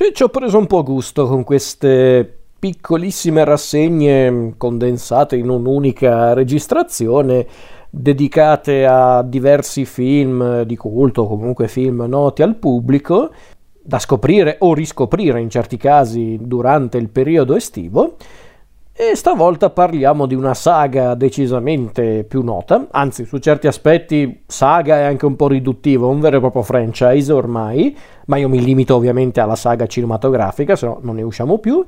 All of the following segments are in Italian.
Sì, ci ho preso un po' gusto con queste piccolissime rassegne condensate in un'unica registrazione, dedicate a diversi film di culto, comunque film noti al pubblico, da scoprire o riscoprire in certi casi durante il periodo estivo. E stavolta parliamo di una saga decisamente più nota, anzi su certi aspetti saga è anche un po' riduttivo, un vero e proprio franchise ormai, ma io mi limito ovviamente alla saga cinematografica, se no non ne usciamo più.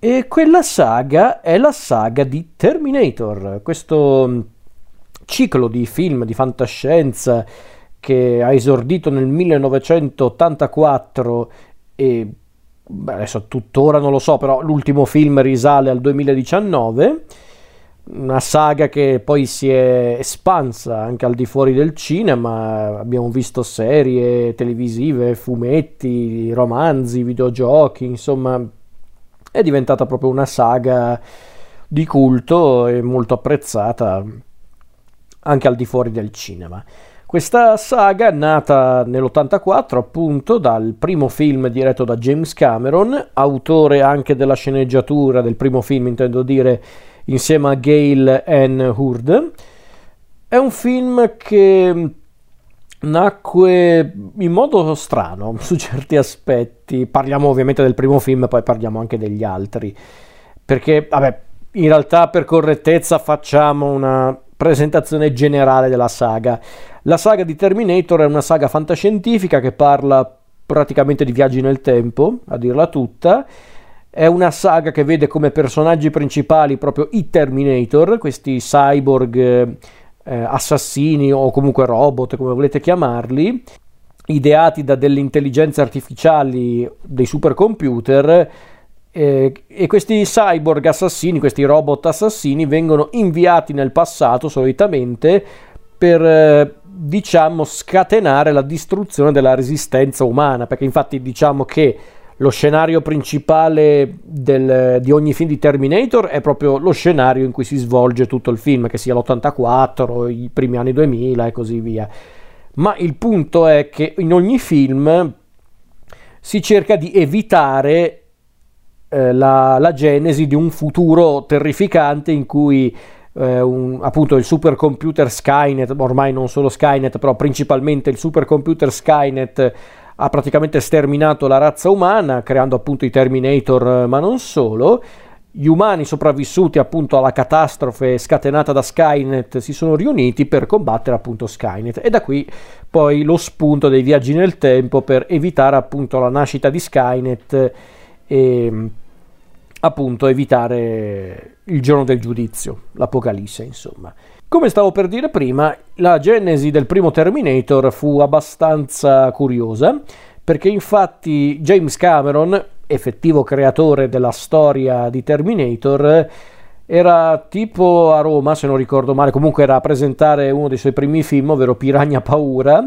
E quella saga è la saga di Terminator, questo ciclo di film di fantascienza che ha esordito nel 1984 e... beh, adesso tuttora non lo so, però l'ultimo film risale al 2019, una saga che poi si è espansa anche al di fuori del cinema, abbiamo visto serie televisive, fumetti, romanzi, videogiochi, insomma è diventata proprio una saga di culto e molto apprezzata anche al di fuori del cinema. Questa saga è nata nell'84 appunto dal primo film diretto da James Cameron, autore anche della sceneggiatura del primo film, intendo dire, insieme a Gale Anne Hurd. È un film che nacque in modo strano su certi aspetti, parliamo ovviamente del primo film, poi parliamo anche degli altri, perché vabbè, in realtà per correttezza facciamo una presentazione generale della saga. La saga di Terminator è una saga fantascientifica che parla praticamente di viaggi nel tempo, a dirla tutta. È una saga che vede come personaggi principali proprio i Terminator, questi cyborg assassini o comunque robot, come volete chiamarli, ideati da delle intelligenze artificiali dei supercomputer. E questi cyborg assassini, questi robot assassini, vengono inviati nel passato solitamente per, diciamo, scatenare la distruzione della resistenza umana, perché infatti diciamo che lo scenario principale di ogni film di Terminator è proprio lo scenario in cui si svolge tutto il film, che sia l'84, i primi anni 2000 e così via. Ma il punto è che in ogni film si cerca di evitare la genesi di un futuro terrificante in cui appunto il supercomputer Skynet, ormai non solo Skynet, però principalmente il supercomputer Skynet ha praticamente sterminato la razza umana, creando appunto i Terminator, ma non solo. Gli umani sopravvissuti appunto alla catastrofe scatenata da Skynet si sono riuniti per combattere appunto Skynet, e da qui poi lo spunto dei viaggi nel tempo per evitare appunto la nascita di Skynet e appunto evitare il giorno del giudizio, l'apocalisse, insomma. Come stavo per dire prima, la genesi del primo Terminator fu abbastanza curiosa, perché infatti James Cameron, effettivo creatore della storia di Terminator, era tipo a Roma, se non ricordo male, comunque era a presentare uno dei suoi primi film, ovvero Piranha Paura.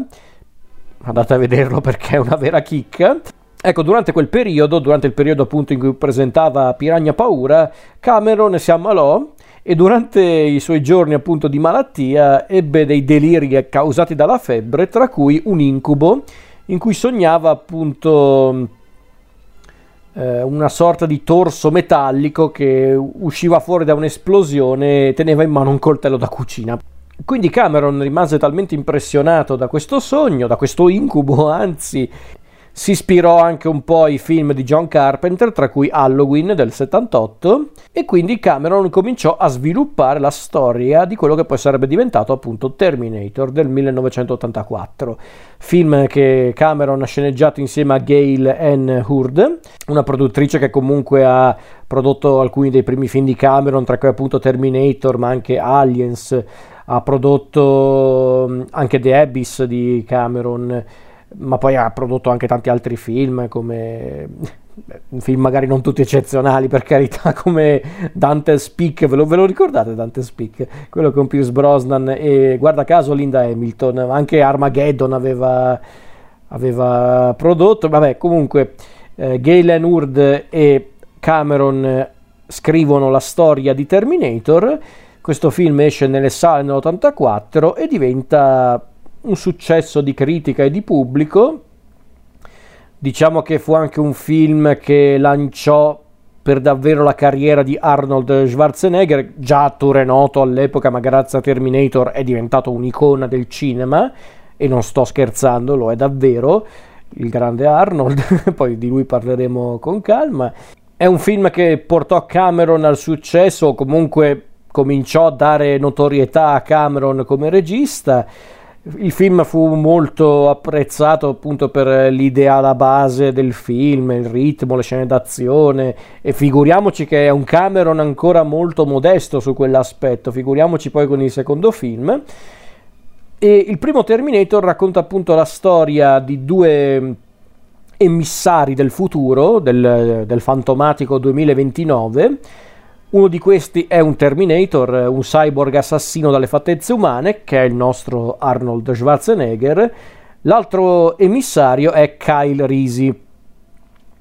Andate a vederlo perché è una vera chicca. Ecco, durante quel periodo, durante il periodo appunto in cui presentava Piranha Paura, Cameron si ammalò e durante i suoi giorni appunto di malattia ebbe dei deliri causati dalla febbre, tra cui un incubo in cui sognava appunto una sorta di torso metallico che usciva fuori da un'esplosione e teneva in mano un coltello da cucina. Quindi Cameron rimase talmente impressionato da questo sogno, da questo incubo anzi, si ispirò anche un po' ai film di John Carpenter, tra cui Halloween del 78, e quindi Cameron cominciò a sviluppare la storia di quello che poi sarebbe diventato appunto Terminator del 1984, film che Cameron ha sceneggiato insieme a Gale Anne Hurd, una produttrice che comunque ha prodotto alcuni dei primi film di Cameron, tra cui appunto Terminator, ma anche Aliens, ha prodotto anche The Abyss di Cameron, ma poi ha prodotto anche tanti altri film, come film magari non tutti eccezionali per carità, come Dante's Peak, ve lo ricordate Dante's Peak? Quello con Pierce Brosnan e guarda caso Linda Hamilton, anche Armageddon aveva prodotto. Vabbè, comunque Gale Anne Hurd e Cameron scrivono la storia di Terminator, questo film esce nelle sale nell'84 e diventa un successo di critica e di pubblico, Diciamo che fu anche un film che lanciò per davvero la carriera di Arnold Schwarzenegger, già attore noto all'epoca, ma grazie a Terminator è diventato un'icona del cinema, e non sto scherzando, lo è davvero, il grande Arnold, poi di lui parleremo con calma. È un film che portò Cameron al successo, o comunque cominciò a dare notorietà a Cameron come regista. Il film fu molto apprezzato appunto per l'idea alla base del film, il ritmo, le scene d'azione, e figuriamoci che è un Cameron ancora molto modesto su quell'aspetto, figuriamoci poi con il secondo film. E il primo Terminator racconta appunto la storia di due emissari del futuro, del fantomatico 2029. Uno di questi è un Terminator, un cyborg assassino dalle fattezze umane, che è il nostro Arnold Schwarzenegger. L'altro emissario è Kyle Reese,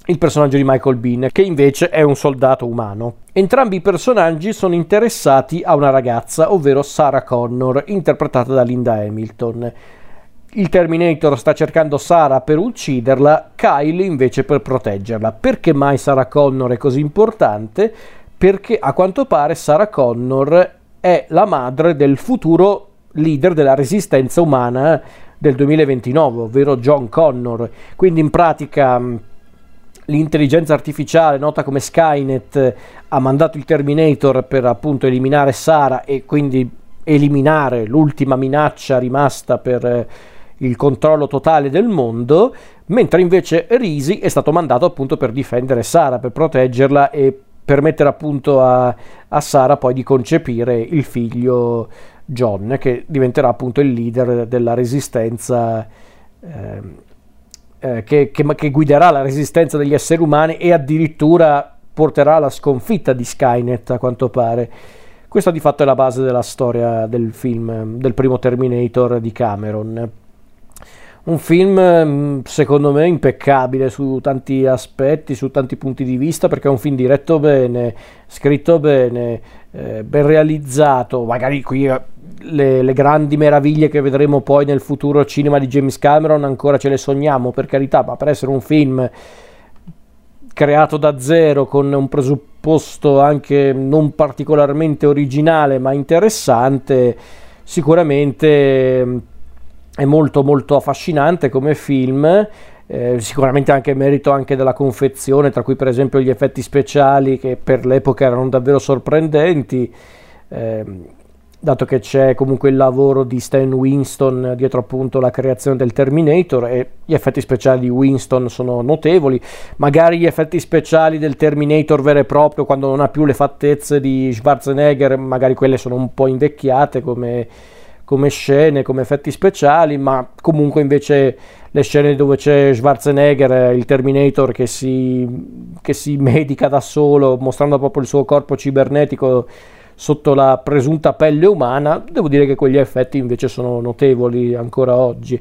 il personaggio di Michael Biehn, che invece è un soldato umano. Entrambi i personaggi sono interessati a una ragazza, ovvero Sarah Connor, interpretata da Linda Hamilton. Il Terminator sta cercando Sarah per ucciderla, Kyle invece per proteggerla. Perché mai Sarah Connor è così importante? Perché a quanto pare Sarah Connor è la madre del futuro leader della resistenza umana del 2029, ovvero John Connor. Quindi in pratica l'intelligenza artificiale nota come Skynet ha mandato il Terminator per appunto eliminare Sarah, e quindi eliminare l'ultima minaccia rimasta per il controllo totale del mondo, mentre invece Reese è stato mandato appunto per difendere Sarah, per proteggerla e permettere appunto a Sarah poi di concepire il figlio John, che diventerà appunto il leader della resistenza, che guiderà la resistenza degli esseri umani e addirittura porterà alla sconfitta di Skynet, a quanto pare. Questa di fatto è la base della storia del film, del primo Terminator di Cameron. Un film secondo me impeccabile su tanti aspetti, su tanti punti di vista, perché è un film diretto bene, scritto bene, ben realizzato. Magari qui le grandi meraviglie che vedremo poi nel futuro cinema di James Cameron ancora ce le sogniamo, per carità, ma per essere un film creato da zero, con un presupposto anche non particolarmente originale ma interessante, sicuramente è molto molto affascinante come film, sicuramente anche merito anche della confezione, tra cui per esempio gli effetti speciali che per l'epoca erano davvero sorprendenti, dato che c'è comunque il lavoro di Stan Winston dietro appunto la creazione del Terminator, e gli effetti speciali di Winston sono notevoli. Magari gli effetti speciali del Terminator vero e proprio, quando non ha più le fattezze di Schwarzenegger, magari quelle sono un po' invecchiate come scene, come effetti speciali, ma comunque invece le scene dove c'è Schwarzenegger, il Terminator che si medica da solo, mostrando proprio il suo corpo cibernetico sotto la presunta pelle umana, devo dire che quegli effetti invece sono notevoli ancora oggi.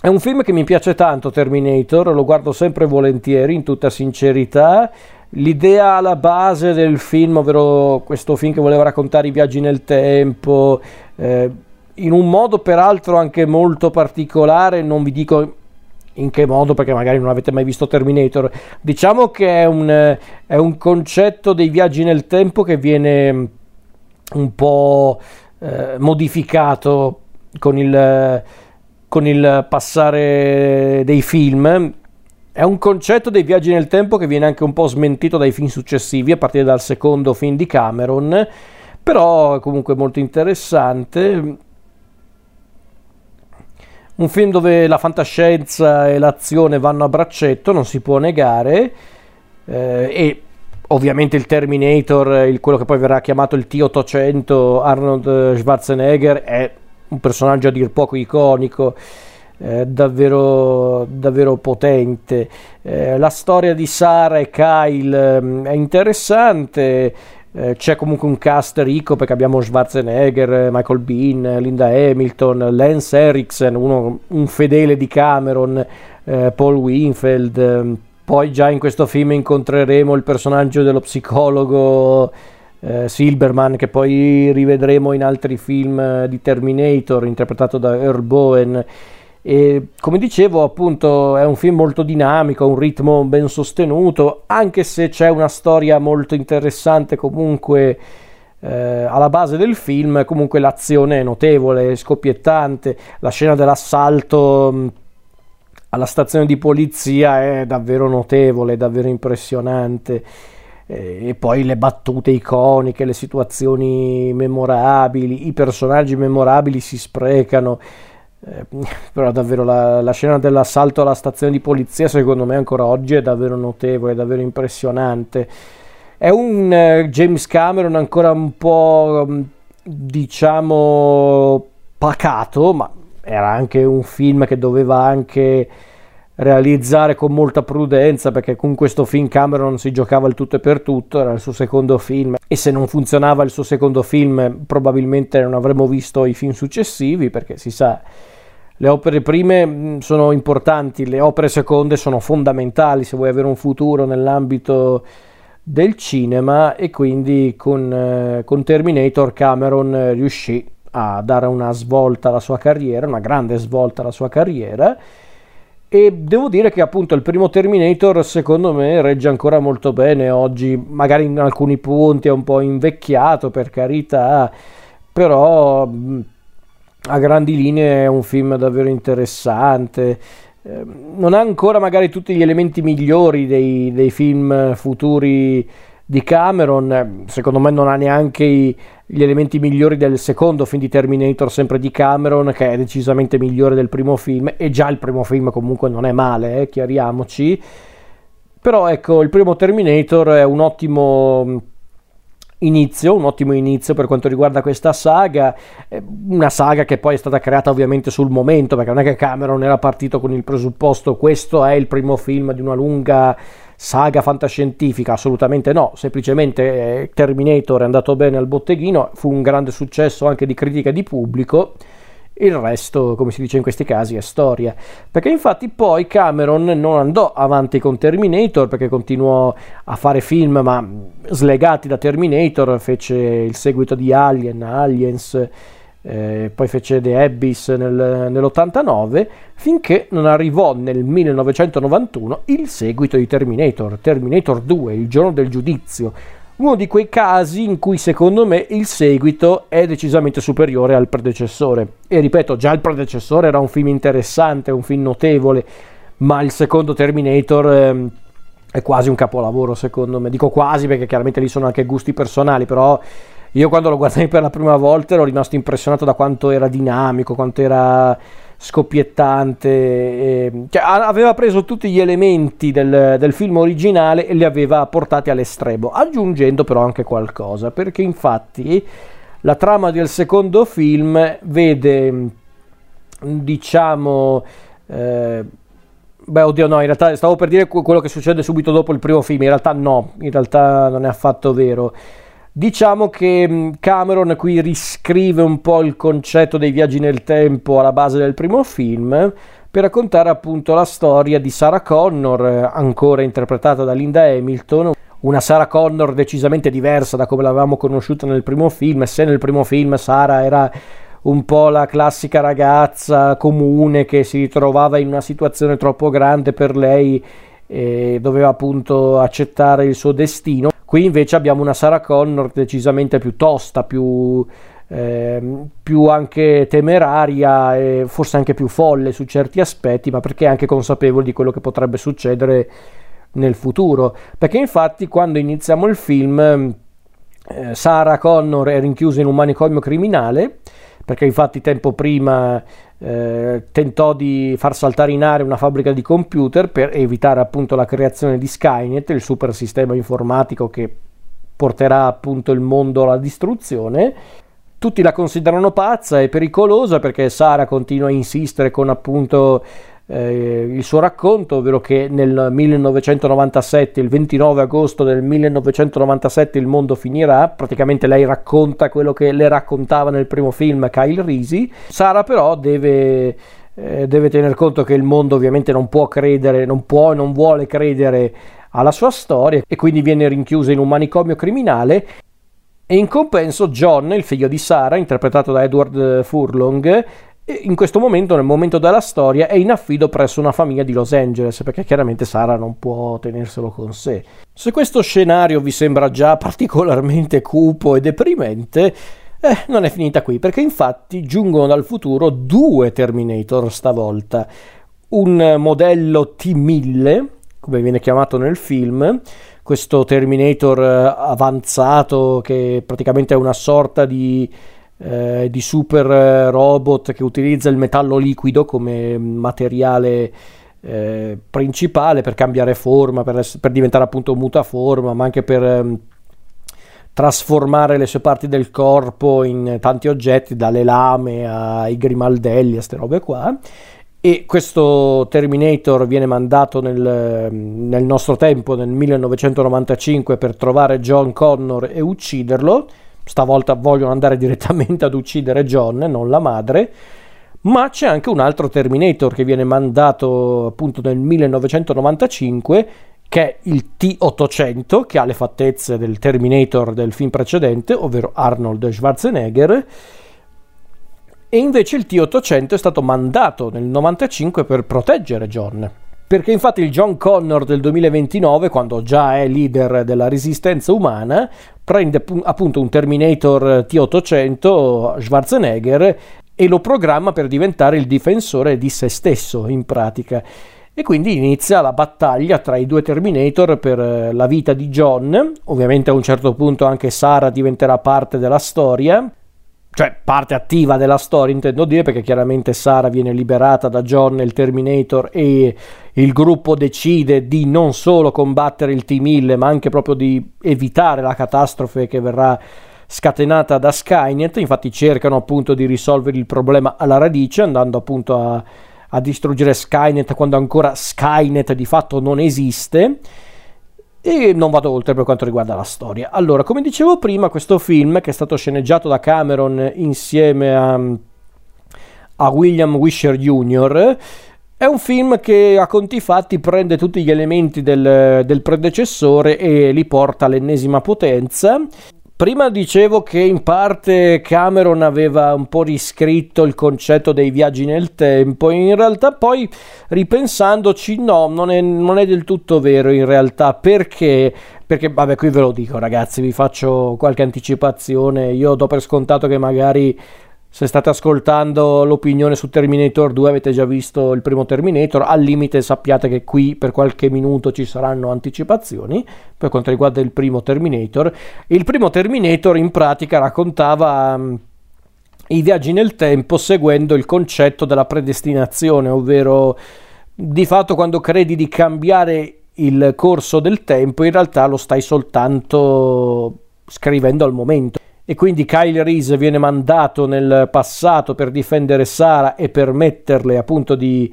È un film che mi piace tanto, Terminator, lo guardo sempre volentieri, in tutta sincerità. L'idea alla base del film, ovvero questo film che voleva raccontare i viaggi nel tempo, in un modo peraltro anche molto particolare, non vi dico in che modo perché magari non avete mai visto Terminator, diciamo che è un concetto dei viaggi nel tempo che viene un po' modificato con il passare dei film. È un concetto dei viaggi nel tempo che viene anche un po' smentito dai film successivi, a partire dal secondo film di Cameron, però è comunque molto interessante. Un film dove la fantascienza e l'azione vanno a braccetto, non si può negare, e ovviamente il Terminator, quello che poi verrà chiamato il T-800, Arnold Schwarzenegger, è un personaggio a dir poco iconico. Davvero davvero potente. La storia di Sarah e Kyle è interessante, c'è comunque un cast ricco perché abbiamo Schwarzenegger, Michael Biehn, Linda Hamilton, Lance Henriksen, un fedele di Cameron, Paul Winfield, poi già in questo film incontreremo il personaggio dello psicologo Silverman, che poi rivedremo in altri film di Terminator, interpretato da Earl Boen. E come dicevo, appunto, è un film molto dinamico, un ritmo ben sostenuto, anche se c'è una storia molto interessante comunque alla base del film. Comunque l'azione è notevole, scoppiettante, la scena dell'assalto alla stazione di polizia è davvero notevole, è davvero impressionante, e poi le battute iconiche, le situazioni memorabili, i personaggi memorabili si sprecano. Però davvero la scena dell'assalto alla stazione di polizia, secondo me ancora oggi è davvero notevole, è davvero impressionante. È un James Cameron ancora un po', diciamo, pacato, ma era anche un film che doveva anche realizzare con molta prudenza, perché con questo film Cameron si giocava il tutto e per tutto, era il suo secondo film, e se non funzionava il suo secondo film probabilmente non avremmo visto i film successivi, perché si sa, le opere prime sono importanti, le opere seconde sono fondamentali se vuoi avere un futuro nell'ambito del cinema, e quindi con Terminator Cameron riuscì a dare una svolta alla sua carriera, una grande svolta alla sua carriera. E devo dire che appunto il primo Terminator secondo me regge ancora molto bene oggi, magari in alcuni punti è un po' invecchiato, per carità, però a grandi linee è un film davvero interessante. Non ha ancora magari tutti gli elementi migliori dei film futuri di Cameron, secondo me non ha neanche gli elementi migliori del secondo film di Terminator, sempre di Cameron, che è decisamente migliore del primo film, e già il primo film comunque non è male, chiariamoci. Però ecco, il primo Terminator è un ottimo inizio per quanto riguarda questa saga, una saga che poi è stata creata ovviamente sul momento, perché non è che Cameron era partito con il presupposto questo è il primo film di una lunga saga fantascientifica, assolutamente no, semplicemente Terminator è andato bene al botteghino, fu un grande successo anche di critica e di pubblico, il resto, come si dice in questi casi, è storia, perché infatti poi Cameron non andò avanti con Terminator, perché continuò a fare film ma slegati da Terminator, fece il seguito di Aliens, poi fece The Abyss nell'89, finché non arrivò nel 1991 il seguito di Terminator 2, il giorno del giudizio, uno di quei casi in cui secondo me il seguito è decisamente superiore al predecessore, e ripeto, già il predecessore era un film interessante, un film notevole, ma il secondo Terminator è quasi un capolavoro secondo me. Dico quasi perché chiaramente lì sono anche gusti personali, però io quando lo guardai per la prima volta ero rimasto impressionato da quanto era dinamico, quanto era scoppiettante, cioè, aveva preso tutti gli elementi del film originale e li aveva portati all'estremo, aggiungendo però anche qualcosa, perché infatti la trama del secondo film vede, diciamo, in realtà stavo per dire quello che succede subito dopo il primo film, in realtà non è affatto vero. Diciamo che Cameron qui riscrive un po' il concetto dei viaggi nel tempo alla base del primo film, per raccontare appunto la storia di Sarah Connor, ancora interpretata da Linda Hamilton, una Sarah Connor decisamente diversa da come l'avevamo conosciuta nel primo film. Se nel primo film Sarah era un po' la classica ragazza comune che si trovava in una situazione troppo grande per lei e doveva appunto accettare il suo destino, qui invece abbiamo una Sarah Connor decisamente più tosta, più anche temeraria e forse anche più folle su certi aspetti, ma perché è anche consapevole di quello che potrebbe succedere nel futuro, perché infatti quando iniziamo il film Sarah Connor è rinchiusa in un manicomio criminale, perché infatti tempo prima tentò di far saltare in aria una fabbrica di computer per evitare appunto la creazione di Skynet, il super sistema informatico che porterà appunto il mondo alla distruzione. Tutti la considerano pazza e pericolosa, perché Sarah continua a insistere con appunto il suo racconto, ovvero che nel 1997, il 29 agosto del 1997, il mondo finirà. Praticamente lei racconta quello che le raccontava nel primo film Kyle Reese. Sarah però deve tener conto che il mondo ovviamente non vuole credere alla sua storia, e quindi viene rinchiusa in un manicomio criminale. E in compenso John, il figlio di Sarah, interpretato da Edward Furlong, in questo momento, nel momento della storia, è in affido presso una famiglia di Los Angeles, perché chiaramente Sarah non può tenerselo con sé. Se questo scenario vi sembra già particolarmente cupo e deprimente, non è finita qui, perché infatti giungono dal futuro due Terminator stavolta. Un modello T-1000, come viene chiamato nel film, questo Terminator avanzato che praticamente è una sorta di super robot che utilizza il metallo liquido come materiale principale per cambiare forma, per diventare appunto mutaforma, ma anche per trasformare le sue parti del corpo in tanti oggetti, dalle lame ai grimaldelli, a ste robe qua. E questo Terminator viene mandato nel nostro tempo, nel 1995, per trovare John Connor e ucciderlo. Stavolta vogliono andare direttamente ad uccidere John, non la madre. Ma c'è anche un altro Terminator che viene mandato appunto nel 1995, che è il T-800, che ha le fattezze del Terminator del film precedente, ovvero Arnold Schwarzenegger. E invece il T-800 è stato mandato nel 95 per proteggere John, perché infatti il John Connor del 2029, quando già è leader della resistenza umana, prende appunto un Terminator T-800 Schwarzenegger e lo programma per diventare il difensore di se stesso, in pratica. E quindi inizia la battaglia tra i due Terminator per la vita di John. Ovviamente a un certo punto anche Sarah diventerà parte della storia, cioè parte attiva della storia intendo dire, perché chiaramente Sarah viene liberata da John e il Terminator e il gruppo decide di non solo combattere il T-1000, ma anche proprio di evitare la catastrofe che verrà scatenata da Skynet. Infatti cercano appunto di risolvere il problema alla radice, andando appunto a distruggere Skynet quando ancora Skynet di fatto non esiste. E non vado oltre per quanto riguarda la storia. Allora, come dicevo prima, questo film, che è stato sceneggiato da Cameron insieme a William Wisher Jr., è un film che a conti fatti prende tutti gli elementi del predecessore e li porta all'ennesima potenza. Prima dicevo che in parte Cameron aveva un po' riscritto il concetto dei viaggi nel tempo, in realtà poi ripensandoci no, non è del tutto vero in realtà, perché vabbè, qui ve lo dico ragazzi, vi faccio qualche anticipazione. Io do per scontato che magari se state ascoltando l'opinione su Terminator 2 avete già visto il primo Terminator, al limite sappiate che qui per qualche minuto ci saranno anticipazioni per quanto riguarda il primo Terminator. Il primo Terminator in pratica raccontava i viaggi nel tempo seguendo il concetto della predestinazione, ovvero di fatto quando credi di cambiare il corso del tempo in realtà lo stai soltanto scrivendo al momento. E quindi Kyle Reese viene mandato nel passato per difendere Sarah e permetterle appunto di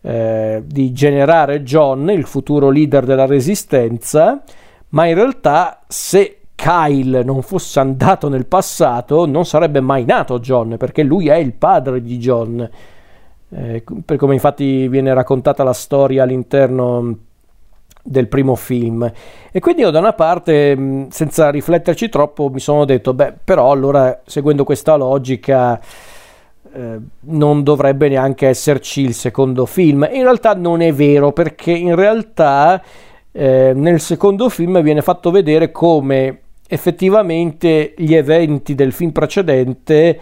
generare John, il futuro leader della resistenza, ma in realtà se Kyle non fosse andato nel passato non sarebbe mai nato John, perché lui è il padre di John, per come infatti viene raccontata la storia all'interno del primo film. E quindi io da una parte, senza rifletterci troppo, mi sono detto beh, però allora seguendo questa logica non dovrebbe neanche esserci il secondo film. E in realtà non è vero, perché in realtà nel secondo film viene fatto vedere come effettivamente gli eventi del film precedente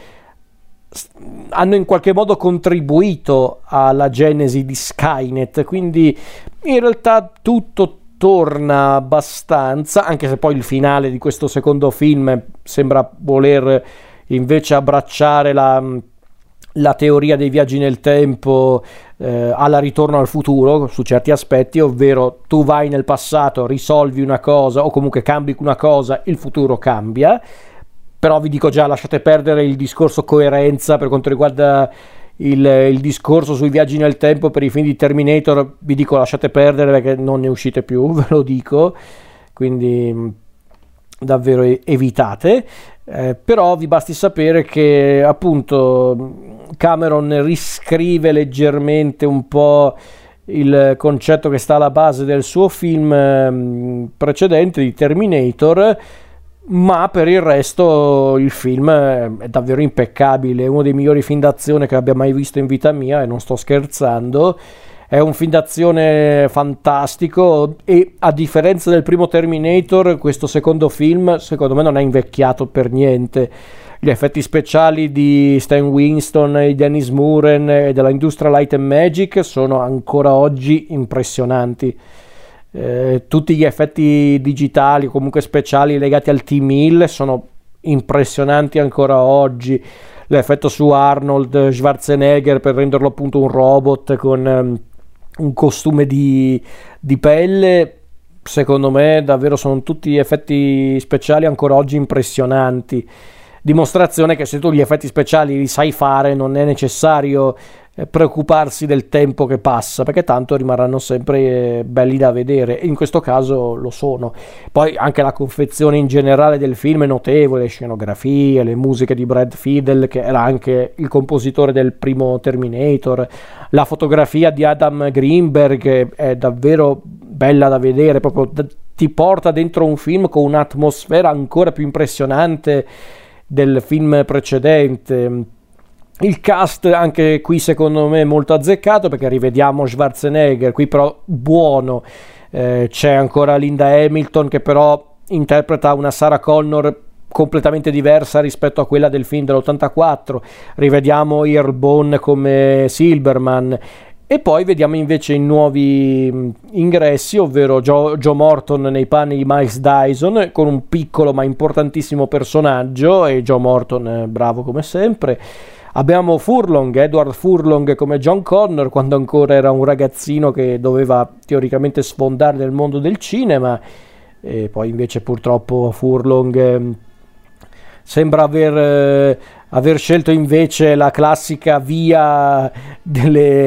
hanno in qualche modo contribuito alla genesi di Skynet, quindi in realtà tutto torna abbastanza, anche se poi il finale di questo secondo film sembra voler invece abbracciare la teoria dei viaggi nel tempo alla Ritorno al futuro su certi aspetti, ovvero tu vai nel passato, risolvi una cosa o comunque cambi una cosa, il futuro cambia. Però vi dico già, lasciate perdere il discorso coerenza per quanto riguarda il discorso sui viaggi nel tempo per i film di Terminator, vi dico lasciate perdere perché non ne uscite più, ve lo dico, quindi davvero evitate. Però vi basti sapere che appunto Cameron riscrive leggermente un po' il concetto che sta alla base del suo film precedente di Terminator, ma per il resto il film è davvero impeccabile, è uno dei migliori film d'azione che abbia mai visto in vita mia, e non sto scherzando. È un film d'azione fantastico e, a differenza del primo Terminator, questo secondo film secondo me non è invecchiato per niente. Gli effetti speciali di Stan Winston e Dennis Muren e della Industrial Light and Magic sono ancora oggi impressionanti. Tutti gli effetti digitali, comunque speciali, legati al T-1000 sono impressionanti ancora oggi. L'effetto su Arnold Schwarzenegger per renderlo appunto un robot con un costume di pelle, secondo me davvero sono tutti effetti speciali ancora oggi impressionanti, dimostrazione che se tu gli effetti speciali li sai fare non è necessario preoccuparsi del tempo che passa, perché tanto rimarranno sempre belli da vedere, e in questo caso lo sono. Poi anche la confezione in generale del film è notevole, le scenografie, le musiche di Brad Fiedel, che era anche il compositore del primo Terminator, la fotografia di Adam Greenberg è davvero bella da vedere, proprio ti porta dentro un film con un'atmosfera ancora più impressionante del film precedente. Il cast anche qui secondo me molto azzeccato, perché rivediamo Schwarzenegger, qui però buono, c'è ancora Linda Hamilton che però interpreta una Sarah Connor completamente diversa rispetto a quella del film dell'84, rivediamo Earl Boen come Silverman, e poi vediamo invece i nuovi ingressi, ovvero Joe Morton nei panni di Miles Dyson, con un piccolo ma importantissimo personaggio, e Joe Morton bravo come sempre. Abbiamo Furlong, Edward Furlong come John Connor, quando ancora era un ragazzino che doveva teoricamente sfondare nel mondo del cinema, e poi invece purtroppo Furlong sembra aver scelto invece la classica via delle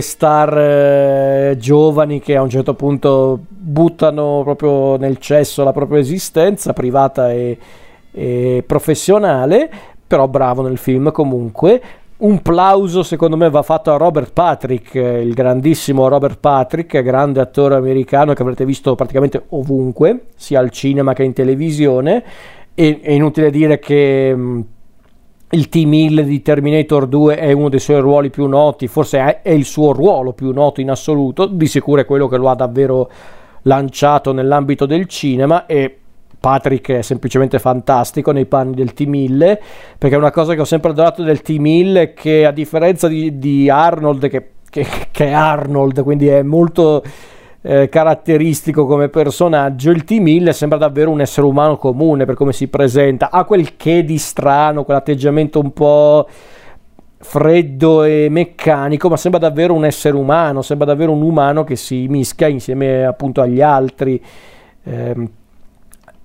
star giovani che a un certo punto buttano proprio nel cesso la propria esistenza privata e professionale. Però bravo nel film comunque. Un plauso secondo me va fatto a Robert Patrick, il grandissimo Robert Patrick, grande attore americano che avrete visto praticamente ovunque, sia al cinema che in televisione. E è inutile dire che il T-1000 di Terminator 2 è uno dei suoi ruoli più noti, forse è il suo ruolo più noto in assoluto, di sicuro è quello che lo ha davvero lanciato nell'ambito del cinema, e Patrick è semplicemente fantastico nei panni del T-1000, perché è una cosa che ho sempre adorato del T-1000, che a differenza di Arnold, che è Arnold, quindi è molto caratteristico come personaggio, il T-1000 sembra davvero un essere umano comune per come si presenta, ha quel che di strano, quell'atteggiamento un po' freddo e meccanico, ma sembra davvero un essere umano, sembra davvero un umano che si mischia insieme appunto agli altri.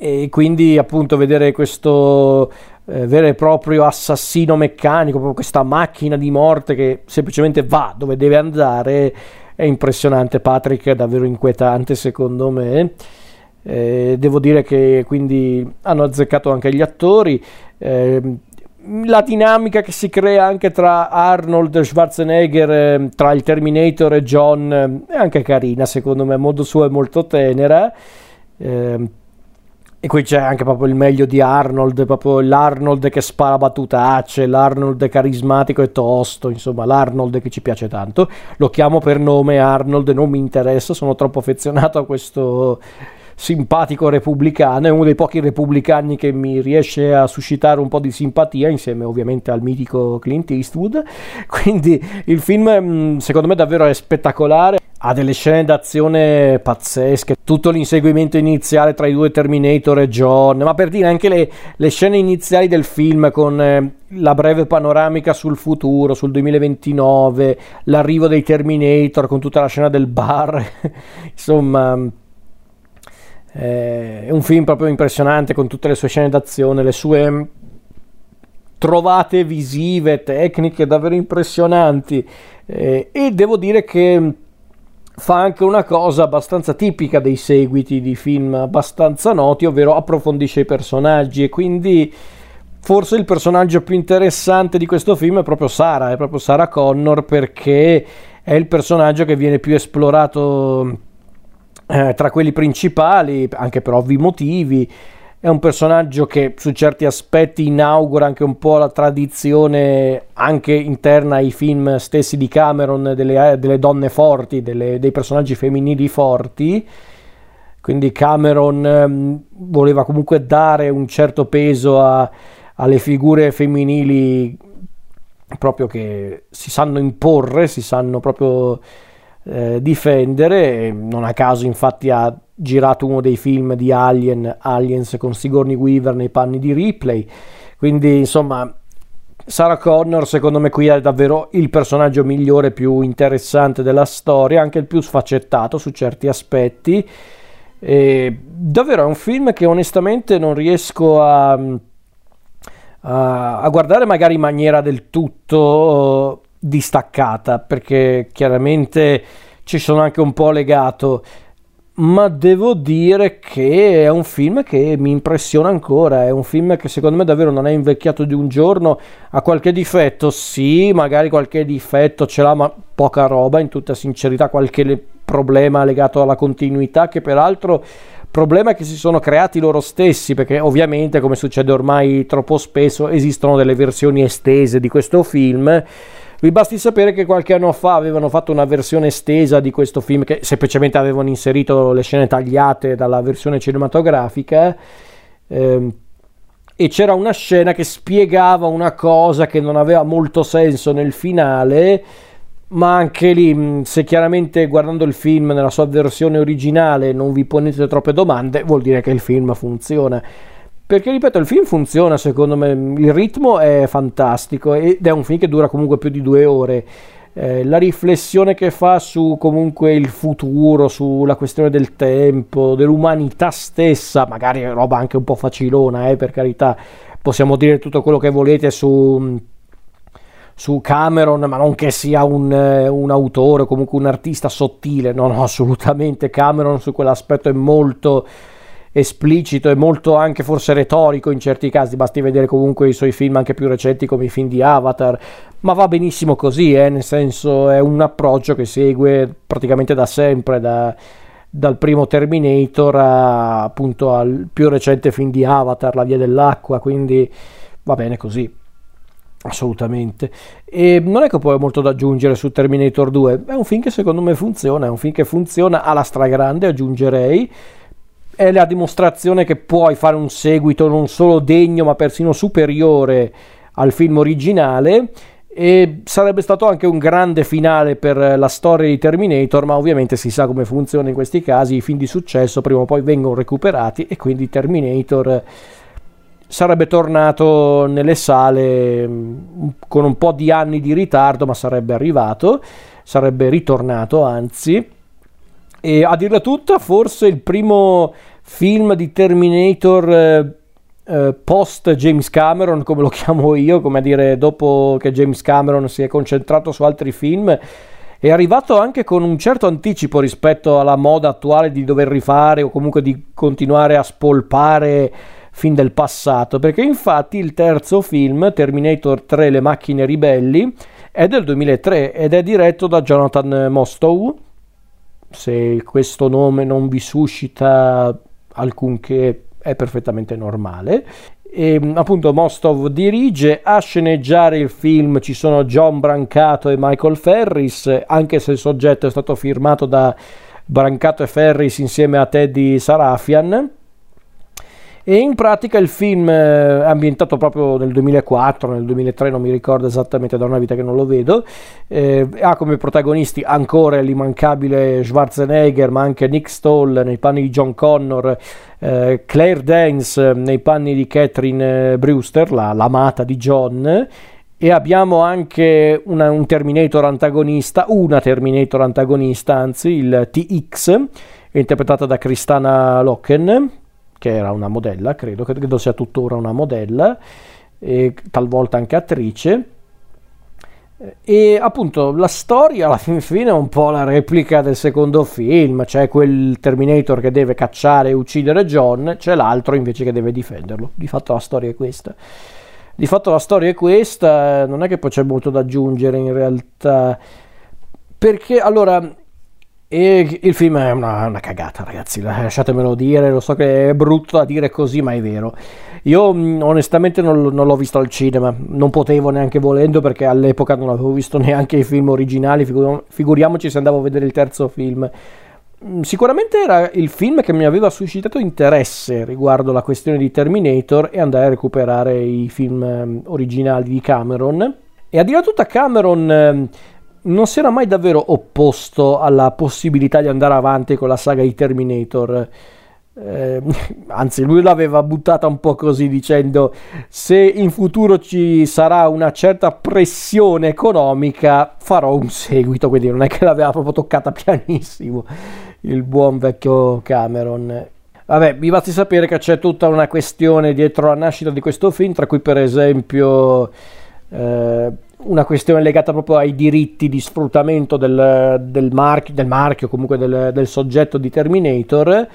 E quindi appunto vedere questo vero e proprio assassino meccanico, proprio questa macchina di morte che semplicemente va dove deve andare, è impressionante. Patrick è davvero inquietante secondo me, devo dire che quindi hanno azzeccato anche gli attori, la dinamica che si crea anche tra Arnold Schwarzenegger, tra il Terminator e John, è anche carina secondo me, a modo suo è molto tenera, e qui c'è anche proprio il meglio di Arnold, proprio l'Arnold che spara battutacce, l'Arnold carismatico e tosto, insomma l'Arnold che ci piace tanto. Lo chiamo per nome Arnold, non mi interessa, sono troppo affezionato a questo simpatico repubblicano, è uno dei pochi repubblicani che mi riesce a suscitare un po' di simpatia, insieme ovviamente al mitico Clint Eastwood. Quindi il film secondo me davvero è spettacolare, ha delle scene d'azione pazzesche, tutto l'inseguimento iniziale tra i due Terminator e John, ma per dire anche le scene iniziali del film con la breve panoramica sul futuro, sul 2029, l'arrivo dei Terminator con tutta la scena del bar insomma è un film proprio impressionante, con tutte le sue scene d'azione, le sue trovate visive, tecniche davvero impressionanti, e devo dire che fa anche una cosa abbastanza tipica dei seguiti di film abbastanza noti, ovvero approfondisce i personaggi, e quindi forse il personaggio più interessante di questo film è proprio Sarah Connor, perché è il personaggio che viene più esplorato tra quelli principali, anche per ovvi motivi, è un personaggio che su certi aspetti inaugura anche un po' la tradizione anche interna ai film stessi di Cameron delle donne forti, dei personaggi femminili forti. Quindi Cameron voleva comunque dare un certo peso alle figure femminili proprio che si sanno imporre, si sanno proprio difendere. Non a caso infatti ha girato uno dei film di Aliens con Sigourney Weaver nei panni di Ripley. Quindi insomma Sarah Connor secondo me qui è davvero il personaggio migliore, più interessante della storia, anche il più sfaccettato su certi aspetti. E davvero è un film che onestamente non riesco a guardare magari in maniera del tutto distaccata, perché chiaramente ci sono anche un po' legato, ma devo dire che è un film che mi impressiona ancora, è un film che secondo me davvero non è invecchiato di un giorno. Ha qualche difetto? Sì, magari qualche difetto ce l'ha, ma poca roba, in tutta sincerità. Qualche problema legato alla continuità, che peraltro problema che si sono creati loro stessi, perché ovviamente, come succede ormai troppo spesso, esistono delle versioni estese di questo film. Vi basti sapere che qualche anno fa avevano fatto una versione estesa di questo film, che semplicemente avevano inserito le scene tagliate dalla versione cinematografica, e c'era una scena che spiegava una cosa che non aveva molto senso nel finale. Ma anche lì, se chiaramente guardando il film nella sua versione originale non vi ponete troppe domande, vuol dire che il film funziona. Perché, ripeto, il film funziona, secondo me il ritmo è fantastico ed è un film che dura comunque più di 2 ore. La riflessione che fa su comunque il futuro, sulla questione del tempo, dell'umanità stessa, magari è roba anche un po' facilona, per carità, possiamo dire tutto quello che volete su Cameron, ma non che sia un autore o comunque un artista sottile, no, assolutamente. Cameron su quell'aspetto è molto esplicito e molto anche forse retorico in certi casi, basti vedere comunque i suoi film anche più recenti come i film di Avatar, ma va benissimo così, nel senso è un approccio che segue praticamente da sempre, dal primo Terminator appunto al più recente film di Avatar, La Via dell'Acqua, quindi va bene così. Assolutamente. E non è che poi ho molto da aggiungere su Terminator 2, è un film che secondo me funziona, è un film che funziona alla stragrande, aggiungerei. È la dimostrazione che puoi fare un seguito non solo degno ma persino superiore al film originale, e sarebbe stato anche un grande finale per la storia di Terminator, ma ovviamente si sa come funziona in questi casi, i film di successo prima o poi vengono recuperati, e quindi Terminator sarebbe tornato nelle sale con un po' di anni di ritardo, ma sarebbe ritornato, anzi. E a dirla tutta, forse il primo film di Terminator post James Cameron, come lo chiamo io, come a dire dopo che James Cameron si è concentrato su altri film, è arrivato anche con un certo anticipo rispetto alla moda attuale di dover rifare o comunque di continuare a spolpare fin del passato, perché infatti il terzo film, Terminator 3, Le macchine ribelli, è del 2003 ed è diretto da Jonathan Mostow. Se questo nome non vi suscita alcunché, è perfettamente normale. E appunto Mostow dirige. A sceneggiare il film ci sono John Brancato e Michael Ferris, anche se il soggetto è stato firmato da Brancato e Ferris insieme a Teddy Sarafian. E in pratica il film è ambientato proprio nel 2004, nel 2003, non mi ricordo esattamente, da una vita che non lo vedo. Ha come protagonisti ancora l'immancabile Schwarzenegger, ma anche Nick Stahl nei panni di John Connor, Claire Danes nei panni di Catherine Brewster, l'amata di John, e abbiamo anche una Terminator antagonista, anzi, il TX, interpretata da Christina Loken, che era una modella, credo sia tuttora una modella, e talvolta anche attrice. E appunto la storia alla fine è un po' la replica del secondo film, c'è quel Terminator che deve cacciare e uccidere John, c'è l'altro invece che deve difenderlo. Di fatto la storia è questa, non è che poi c'è molto da aggiungere in realtà, perché allora E il film è una cagata, ragazzi, lasciatemelo dire, lo so che è brutto da dire così, ma è vero. Io onestamente non l'ho visto al cinema, non potevo neanche volendo, perché all'epoca non avevo visto neanche i film originali, figuriamoci se andavo a vedere il terzo film. Sicuramente era il film che mi aveva suscitato interesse riguardo la questione di Terminator, e andai a recuperare i film originali di Cameron. E a dire tutta, Cameron non si era mai davvero opposto alla possibilità di andare avanti con la saga di Terminator. Anzi, lui l'aveva buttata un po' così, dicendo: se in futuro ci sarà una certa pressione economica, farò un seguito. Quindi non è che l'aveva proprio toccata pianissimo, il buon vecchio Cameron. Vabbè, mi basti sapere che c'è tutta una questione dietro la nascita di questo film, tra cui per esempio una questione legata proprio ai diritti di sfruttamento del marchio, comunque del soggetto di Terminator,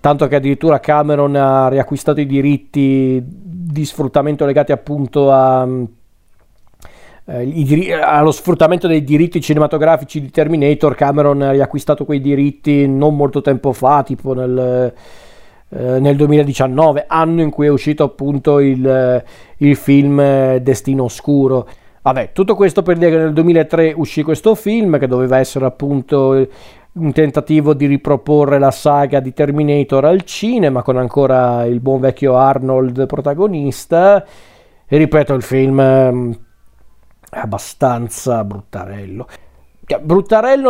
tanto che addirittura Cameron ha riacquistato i diritti di sfruttamento legati appunto allo sfruttamento dei diritti cinematografici di Terminator. Cameron ha riacquistato quei diritti non molto tempo fa, tipo nel 2019, anno in cui è uscito appunto il film Destino Oscuro. Vabbè, tutto questo per dire che nel 2003 uscì questo film, che doveva essere appunto un tentativo di riproporre la saga di Terminator al cinema, con ancora il buon vecchio Arnold protagonista. E ripeto, il film è abbastanza bruttarello,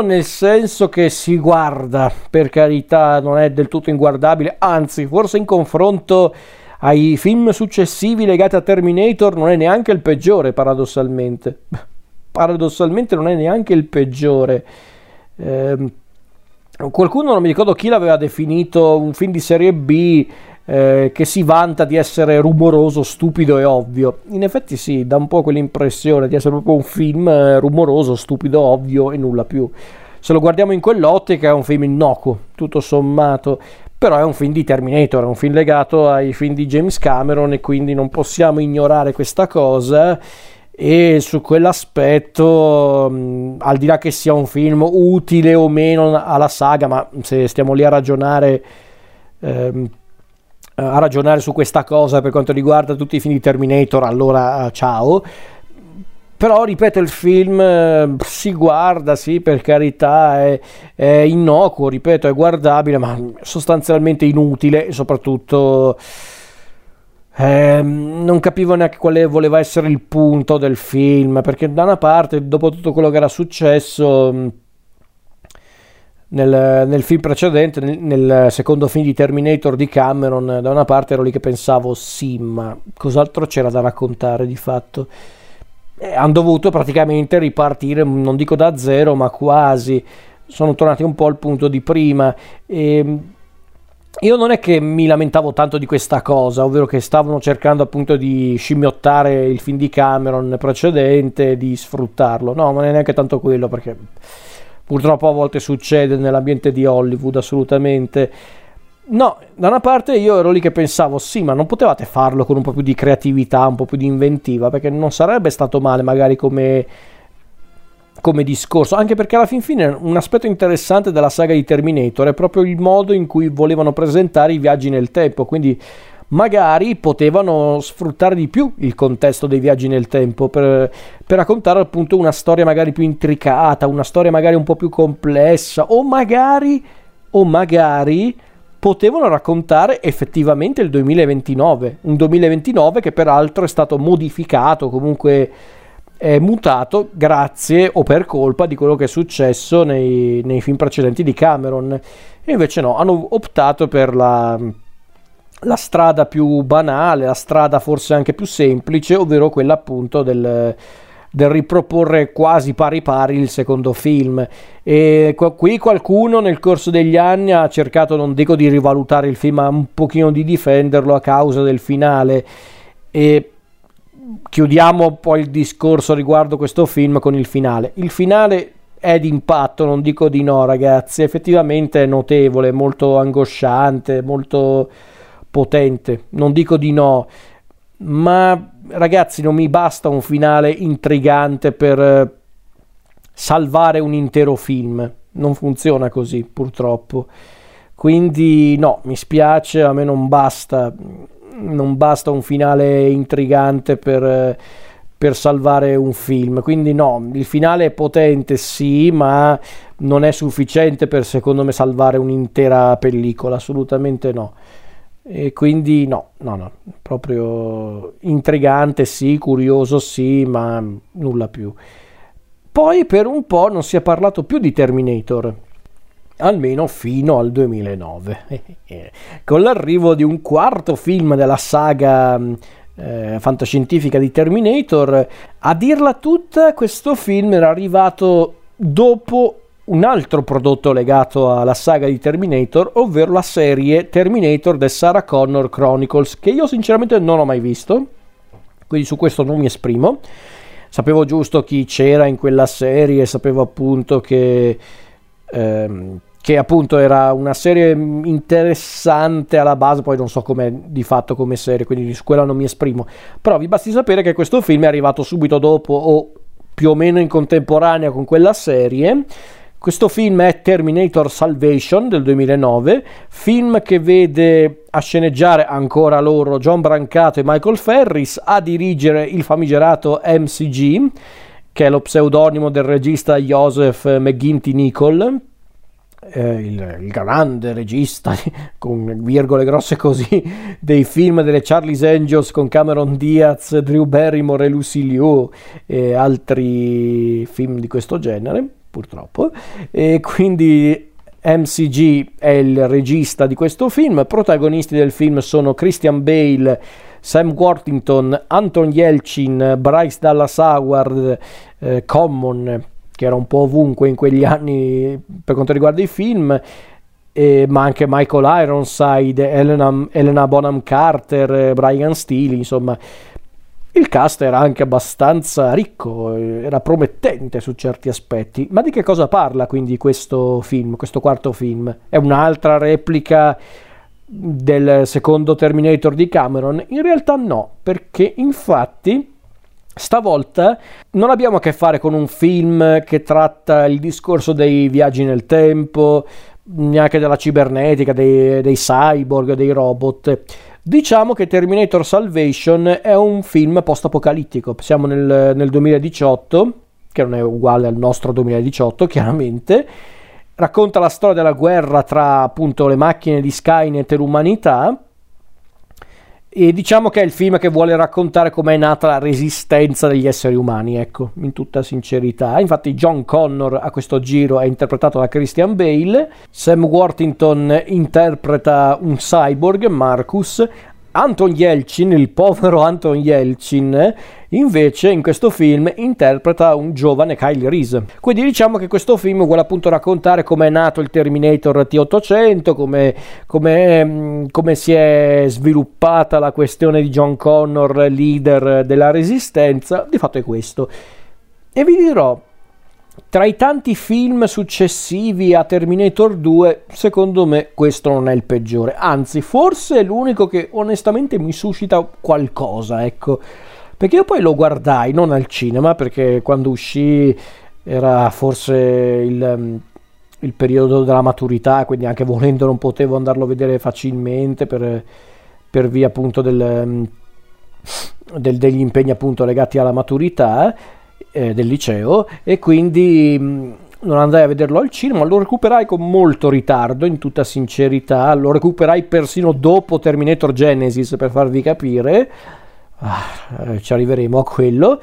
nel senso che si guarda, per carità, non è del tutto inguardabile, anzi forse in confronto ai film successivi legati a Terminator non è neanche il peggiore, paradossalmente non è neanche il peggiore. Qualcuno, non mi ricordo chi, l'aveva definito un film di serie B che si vanta di essere rumoroso, stupido e ovvio. In effetti sì, dà un po' quell'impressione di essere proprio un film rumoroso, stupido, ovvio e nulla più. Se lo guardiamo in quell'ottica è un film innocuo, tutto sommato, però è un film di Terminator, è un film legato ai film di James Cameron, e quindi non possiamo ignorare questa cosa. E su quell'aspetto, al di là che sia un film utile o meno alla saga, ma se stiamo lì a ragionare su questa cosa per quanto riguarda tutti i film di Terminator, allora ciao. Però ripeto, il film si guarda, sì, per carità, è innocuo, ripeto, è guardabile, ma sostanzialmente inutile, e soprattutto non capivo neanche quale voleva essere il punto del film, perché da una parte, dopo tutto quello che era successo nel film precedente, nel secondo film di Terminator di Cameron, da una parte ero lì che pensavo: sì, ma cos'altro c'era da raccontare di fatto? Hanno dovuto praticamente ripartire, non dico da zero, ma quasi. Sono tornati un po' al punto di prima. E io non è che mi lamentavo tanto di questa cosa, ovvero che stavano cercando appunto di scimmiottare il film di Cameron precedente, di sfruttarlo. No, non è neanche tanto quello, perché purtroppo a volte succede nell'ambiente di Hollywood, assolutamente. No, da una parte io ero lì che pensavo: sì, ma non potevate farlo con un po' più di creatività, un po' più di inventiva? Perché non sarebbe stato male magari come discorso, anche perché alla fin fine un aspetto interessante della saga di Terminator è proprio il modo in cui volevano presentare i viaggi nel tempo, quindi magari potevano sfruttare di più il contesto dei viaggi nel tempo per raccontare appunto una storia magari più intricata, una storia magari un po' più complessa, o magari potevano raccontare effettivamente il 2029, un 2029 che peraltro è stato modificato, comunque è mutato grazie o per colpa di quello che è successo nei film precedenti di Cameron. E invece no, hanno optato per la strada più banale, la strada forse anche più semplice, ovvero quella appunto del riproporre quasi pari pari il secondo film. E qui qualcuno nel corso degli anni ha cercato, non dico di rivalutare il film, ma un pochino di difenderlo a causa del finale. E chiudiamo poi il discorso riguardo questo film con il finale. Il finale è d'impatto, non dico di no, ragazzi, effettivamente è notevole, molto angosciante, molto potente, non dico di no, ma ragazzi, non mi basta un finale intrigante per salvare un intero film. non funziona così, purtroppo. Quindi no, mi spiace, a me non basta un finale intrigante per salvare un film. Quindi no, il finale è potente sì, ma non è sufficiente per, secondo me, salvare un'intera pellicola, assolutamente no. E quindi no, proprio intrigante sì, curioso sì, ma nulla più. Poi per un po' non si è parlato più di Terminator, almeno fino al 2009, con l'arrivo di un quarto film della saga fantascientifica di Terminator. A dirla tutta, questo film era arrivato dopo un altro prodotto legato alla saga di Terminator, ovvero la serie Terminator The Sarah Connor Chronicles, che io sinceramente non ho mai visto, quindi su questo non mi esprimo. Sapevo giusto chi c'era in quella serie, sapevo appunto che appunto era una serie interessante alla base, poi non so com'è di fatto come serie, quindi su quella non mi esprimo, però vi basti sapere che questo film è arrivato subito dopo o più o meno in contemporanea con quella serie. Questo film è Terminator Salvation del 2009, film che vede a sceneggiare ancora loro John Brancato e Michael Ferris, a dirigere il famigerato MCG, che è lo pseudonimo del regista Joseph McGinty-Nichol, il grande regista, con virgole grosse così, dei film delle Charlie's Angels con Cameron Diaz, Drew Barrymore e Lucy Liu e altri film di questo genere, purtroppo. E quindi MCG è il regista di questo film. Protagonisti del film sono Christian Bale, Sam Worthington, Anton Yelchin, Bryce Dallas Howard, Common, che era un po' ovunque in quegli anni per quanto riguarda i film, ma anche Michael Ironside, Elena Bonham Carter, Brian Steele, insomma il cast era anche abbastanza ricco, era promettente su certi aspetti. Ma di che cosa parla quindi questo film, questo quarto film? È un'altra replica del secondo Terminator di Cameron? In realtà no, perché infatti stavolta non abbiamo a che fare con un film che tratta il discorso dei viaggi nel tempo, neanche della cibernetica, dei cyborg, dei robot. Diciamo che Terminator Salvation è un film post-apocalittico. Siamo nel 2018, che non è uguale al nostro 2018 chiaramente. Racconta la storia della guerra tra appunto le macchine di Skynet e l'umanità, e diciamo che è il film che vuole raccontare com'è nata la resistenza degli esseri umani, ecco, in tutta sincerità. Infatti John Connor a questo giro è interpretato da Christian Bale, Sam Worthington interpreta un cyborg, Marcus, Anton Yelchin, il povero Anton Yelchin, invece in questo film interpreta un giovane Kyle Reese. Quindi diciamo che questo film vuole appunto raccontare come è nato il Terminator T-800, come si è sviluppata la questione di John Connor, leader della Resistenza. Di fatto è questo. E vi dirò, tra i tanti film successivi a Terminator 2, secondo me questo non è il peggiore, anzi forse è l'unico che onestamente mi suscita qualcosa, ecco, perché io poi lo guardai non al cinema, perché quando uscì era forse il periodo della maturità, quindi anche volendo non potevo andarlo a vedere facilmente per via appunto degli impegni appunto legati alla maturità del liceo, e quindi non andai a vederlo al cinema. Lo recuperai con molto ritardo, in tutta sincerità, lo recuperai persino dopo Terminator Genesis, per farvi capire, ci arriveremo a quello.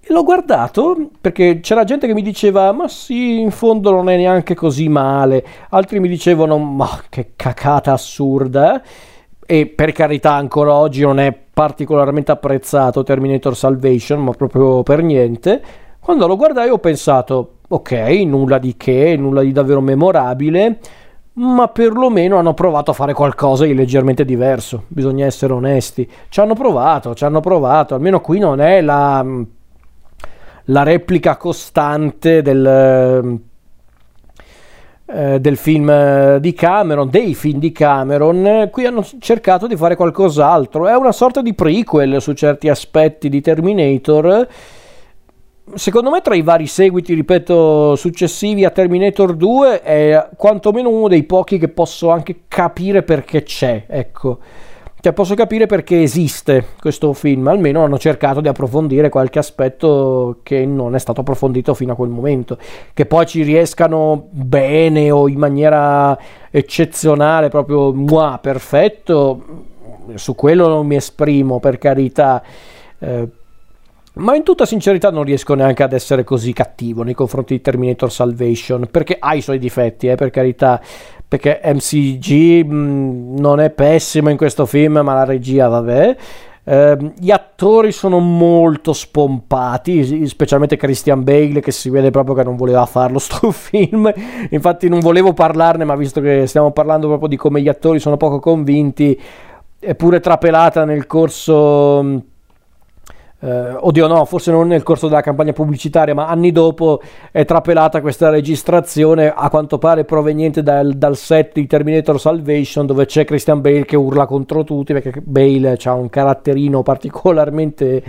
E l'ho guardato perché c'era gente che mi diceva ma sì, in fondo non è neanche così male, altri mi dicevano ma che cacata assurda, e per carità ancora oggi non è particolarmente apprezzato Terminator Salvation, ma proprio per niente. Quando lo guardai ho pensato ok, nulla di davvero memorabile, ma perlomeno hanno provato a fare qualcosa di leggermente diverso, bisogna essere onesti, ci hanno provato, almeno qui non è la replica costante del film di Cameron, dei film di Cameron. Qui hanno cercato di fare qualcos'altro, è una sorta di prequel su certi aspetti di Terminator, secondo me tra i vari seguiti, ripeto, successivi a Terminator 2 è quantomeno uno dei pochi che posso anche capire perché c'è, ecco, cioè posso capire perché esiste questo film, almeno hanno cercato di approfondire qualche aspetto che non è stato approfondito fino a quel momento, che poi ci riescano bene o in maniera eccezionale, proprio perfetto, su quello non mi esprimo, per carità, ma in tutta sincerità non riesco neanche ad essere così cattivo nei confronti di Terminator Salvation, perché ha i suoi difetti, per carità, perché MCG non è pessimo in questo film, ma la regia vabbè, gli attori sono molto spompati, specialmente Christian Bale, che si vede proprio che non voleva farlo sto film, infatti non volevo parlarne, ma visto che stiamo parlando proprio di come gli attori sono poco convinti, è pure trapelata nel corso... forse non nel corso della campagna pubblicitaria, ma anni dopo è trapelata questa registrazione, a quanto pare proveniente dal set di Terminator Salvation, dove c'è Christian Bale che urla contro tutti, perché Bale ha un caratterino particolarmente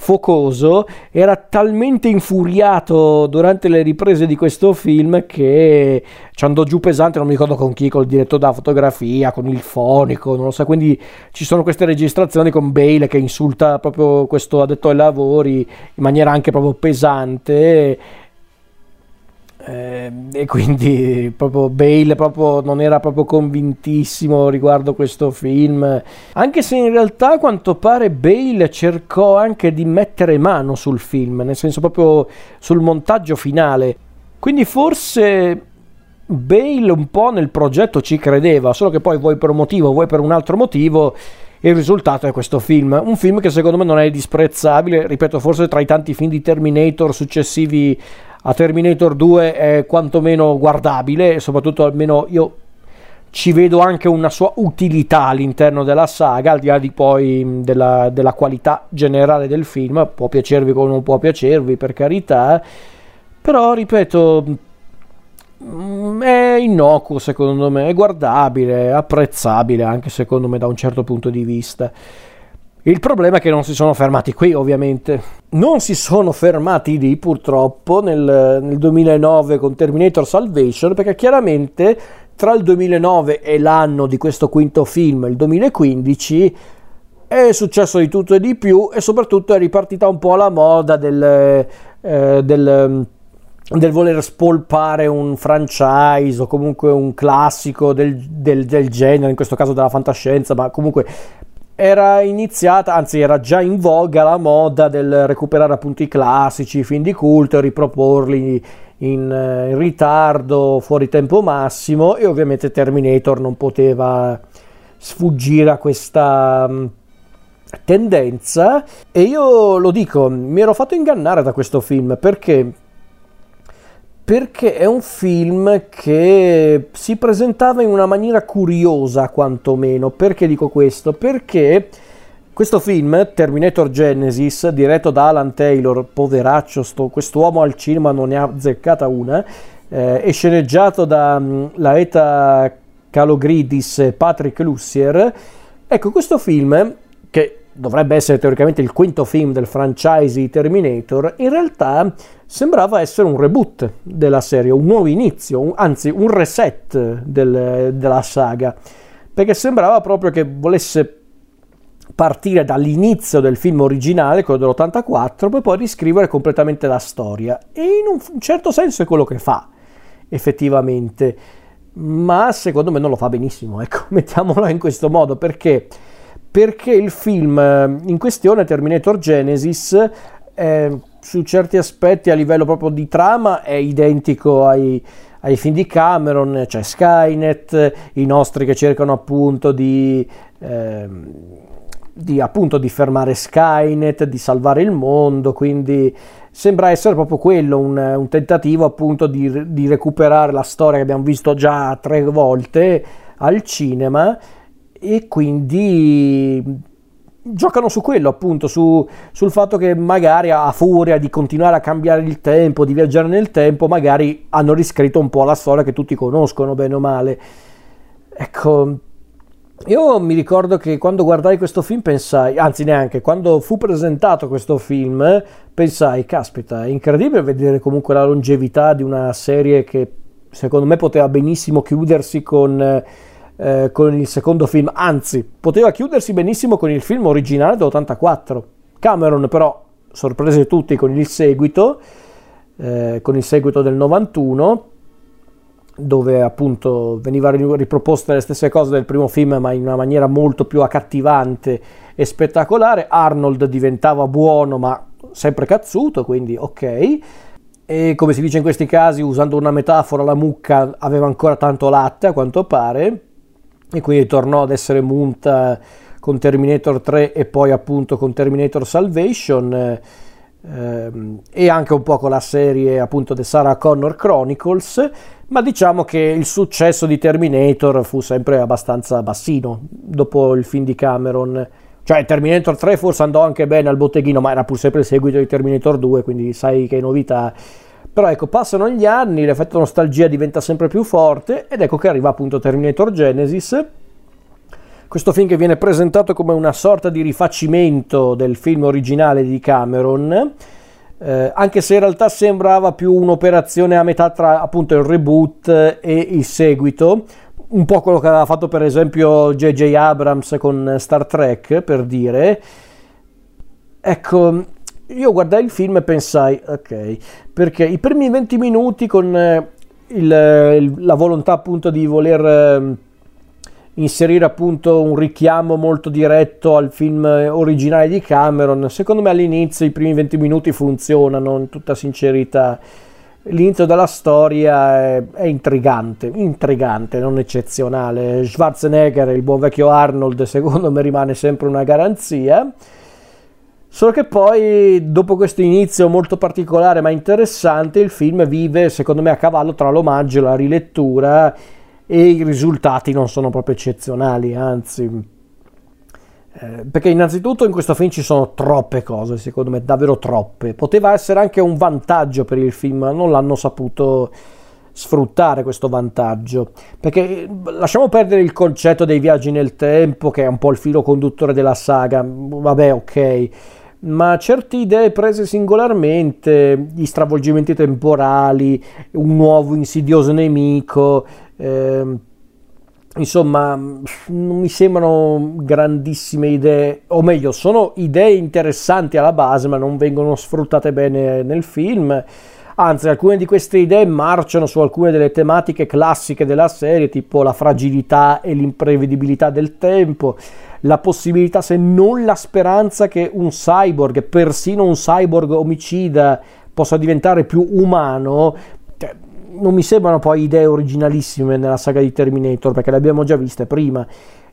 focoso, era talmente infuriato durante le riprese di questo film che ci andò giù pesante, non mi ricordo con chi, col direttore della fotografia, con il fonico, non lo so, quindi ci sono queste registrazioni con Bale che insulta proprio questo addetto ai lavori in maniera anche proprio pesante, e quindi proprio Bale proprio non era proprio convintissimo riguardo questo film, anche se in realtà a quanto pare Bale cercò anche di mettere mano sul film, nel senso proprio sul montaggio finale, quindi forse Bale un po' nel progetto ci credeva, solo che poi vuoi per un motivo vuoi per un altro motivo il risultato è questo film, un film che secondo me non è disprezzabile, ripeto, forse tra i tanti film di Terminator successivi a Terminator 2 è quantomeno guardabile, e soprattutto almeno io ci vedo anche una sua utilità all'interno della saga, al di là di poi della qualità generale del film, può piacervi o non può piacervi, per carità, però ripeto è innocuo secondo me, è guardabile, apprezzabile anche secondo me da un certo punto di vista. Il problema è che non si sono fermati qui, ovviamente. Non si sono fermati lì, purtroppo, nel 2009 con Terminator Salvation, perché chiaramente tra il 2009 e l'anno di questo quinto film, il 2015, è successo di tutto e di più, e soprattutto è ripartita un po' la moda del voler spolpare un franchise o comunque un classico del genere, in questo caso della fantascienza, ma comunque... era iniziata, anzi era già in voga la moda del recuperare appunto i classici, i film di culto, e riproporli in ritardo, fuori tempo massimo, e ovviamente Terminator non poteva sfuggire a questa tendenza, e io lo dico, mi ero fatto ingannare da questo film, perché è un film che si presentava in una maniera curiosa quantomeno. Perché dico questo? Perché questo film, Terminator Genesis, diretto da Alan Taylor, poveraccio, quest'uomo al cinema non ne ha azzeccata una, è sceneggiato da Laeta Kalogridis e Patrick Lussier. Ecco, questo film, che dovrebbe essere teoricamente il quinto film del franchise di Terminator, in realtà sembrava essere un reboot della serie, un nuovo inizio, anzi un reset della saga, perché sembrava proprio che volesse partire dall'inizio del film originale, quello dell'84, per poi riscrivere completamente la storia, e in un certo senso è quello che fa effettivamente, ma secondo me non lo fa benissimo, ecco, mettiamola in questo modo, perché il film in questione, Terminator Genesis, su certi aspetti a livello proprio di trama è identico ai film di Cameron, c'è Skynet, i nostri che cercano appunto di fermare Skynet, di salvare il mondo, quindi sembra essere proprio quello, un tentativo appunto di recuperare la storia che abbiamo visto già 3 volte al cinema, e quindi giocano su quello appunto, sul fatto che magari a furia di continuare a cambiare il tempo, di viaggiare nel tempo, magari hanno riscritto un po' la storia che tutti conoscono bene o male. Ecco, Io mi ricordo che quando guardai questo film pensai, anzi neanche, quando fu presentato questo film pensai, caspita, è incredibile vedere comunque la longevità di una serie che secondo me poteva benissimo chiudersi con il secondo film, anzi poteva chiudersi benissimo con il film originale dell'84. Cameron però sorprese tutti con il seguito del 91, dove appunto veniva riproposte le stesse cose del primo film ma in una maniera molto più accattivante e spettacolare. Arnold diventava buono ma sempre cazzuto, quindi ok, e come si dice in questi casi, usando una metafora, la mucca aveva ancora tanto latte a quanto pare e quindi tornò ad essere munta con Terminator 3 e poi appunto con Terminator Salvation, e anche un po' con la serie appunto The Sarah Connor Chronicles. Ma diciamo che il successo di Terminator fu sempre abbastanza bassino dopo il film di Cameron, cioè Terminator 3 forse andò anche bene al botteghino ma era pur sempre il seguito di Terminator 2, quindi sai che novità. Però ecco, passano gli anni, l'effetto nostalgia diventa sempre più forte ed ecco che arriva appunto Terminator Genesis, questo film che viene presentato come una sorta di rifacimento del film originale di Cameron, anche se in realtà sembrava più un'operazione a metà tra appunto il reboot e il seguito, un po' quello che aveva fatto per esempio J.J. Abrams con Star Trek, per dire. Ecco, io guardai il film e pensai, ok, perché i primi 20 minuti con la volontà appunto di voler inserire appunto un richiamo molto diretto al film originale di Cameron, secondo me all'inizio i primi 20 minuti funzionano, in tutta sincerità. L'inizio della storia è intrigante, non eccezionale. Schwarzenegger, il buon vecchio Arnold, secondo me rimane sempre una garanzia, solo che poi dopo questo inizio molto particolare ma interessante il film vive secondo me a cavallo tra l'omaggio e la rilettura, e i risultati non sono proprio eccezionali, anzi, perché innanzitutto in questo film ci sono troppe cose, secondo me davvero troppe. Poteva essere anche un vantaggio per il film, ma non l'hanno saputo sfruttare questo vantaggio, perché lasciamo perdere il concetto dei viaggi nel tempo che è un po' il filo conduttore della saga, vabbè, ok, ma certe idee prese singolarmente, gli stravolgimenti temporali, un nuovo insidioso nemico, insomma non mi sembrano grandissime idee, o meglio sono idee interessanti alla base ma non vengono sfruttate bene nel film, anzi alcune di queste idee marciano su alcune delle tematiche classiche della serie, tipo la fragilità e l'imprevedibilità del tempo, la possibilità se non la speranza che un cyborg, persino un cyborg omicida, possa diventare più umano. Non mi sembrano poi idee originalissime nella saga di Terminator perché le abbiamo già viste prima.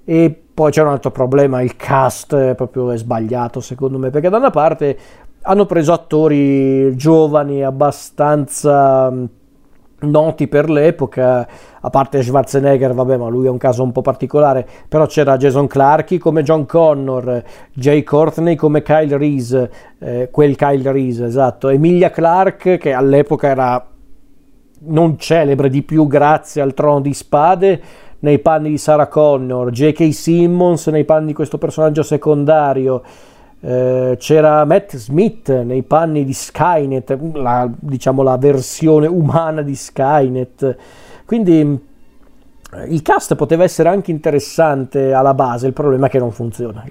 E poi c'è un altro problema, il cast è proprio sbagliato secondo me, perché da una parte hanno preso attori giovani abbastanza noti per l'epoca, a parte Schwarzenegger, vabbè, ma lui è un caso un po' particolare, però c'era Jason Clarke come John Connor, Jay Courtney come Kyle Reese, esatto, Emilia Clarke che all'epoca era non celebre di più grazie al Trono di Spade nei panni di Sarah Connor, J.K. Simmons nei panni di questo personaggio secondario, c'era Matt Smith nei panni di Skynet, la versione umana di Skynet, quindi il cast poteva essere anche interessante alla base. Il problema è che non funziona,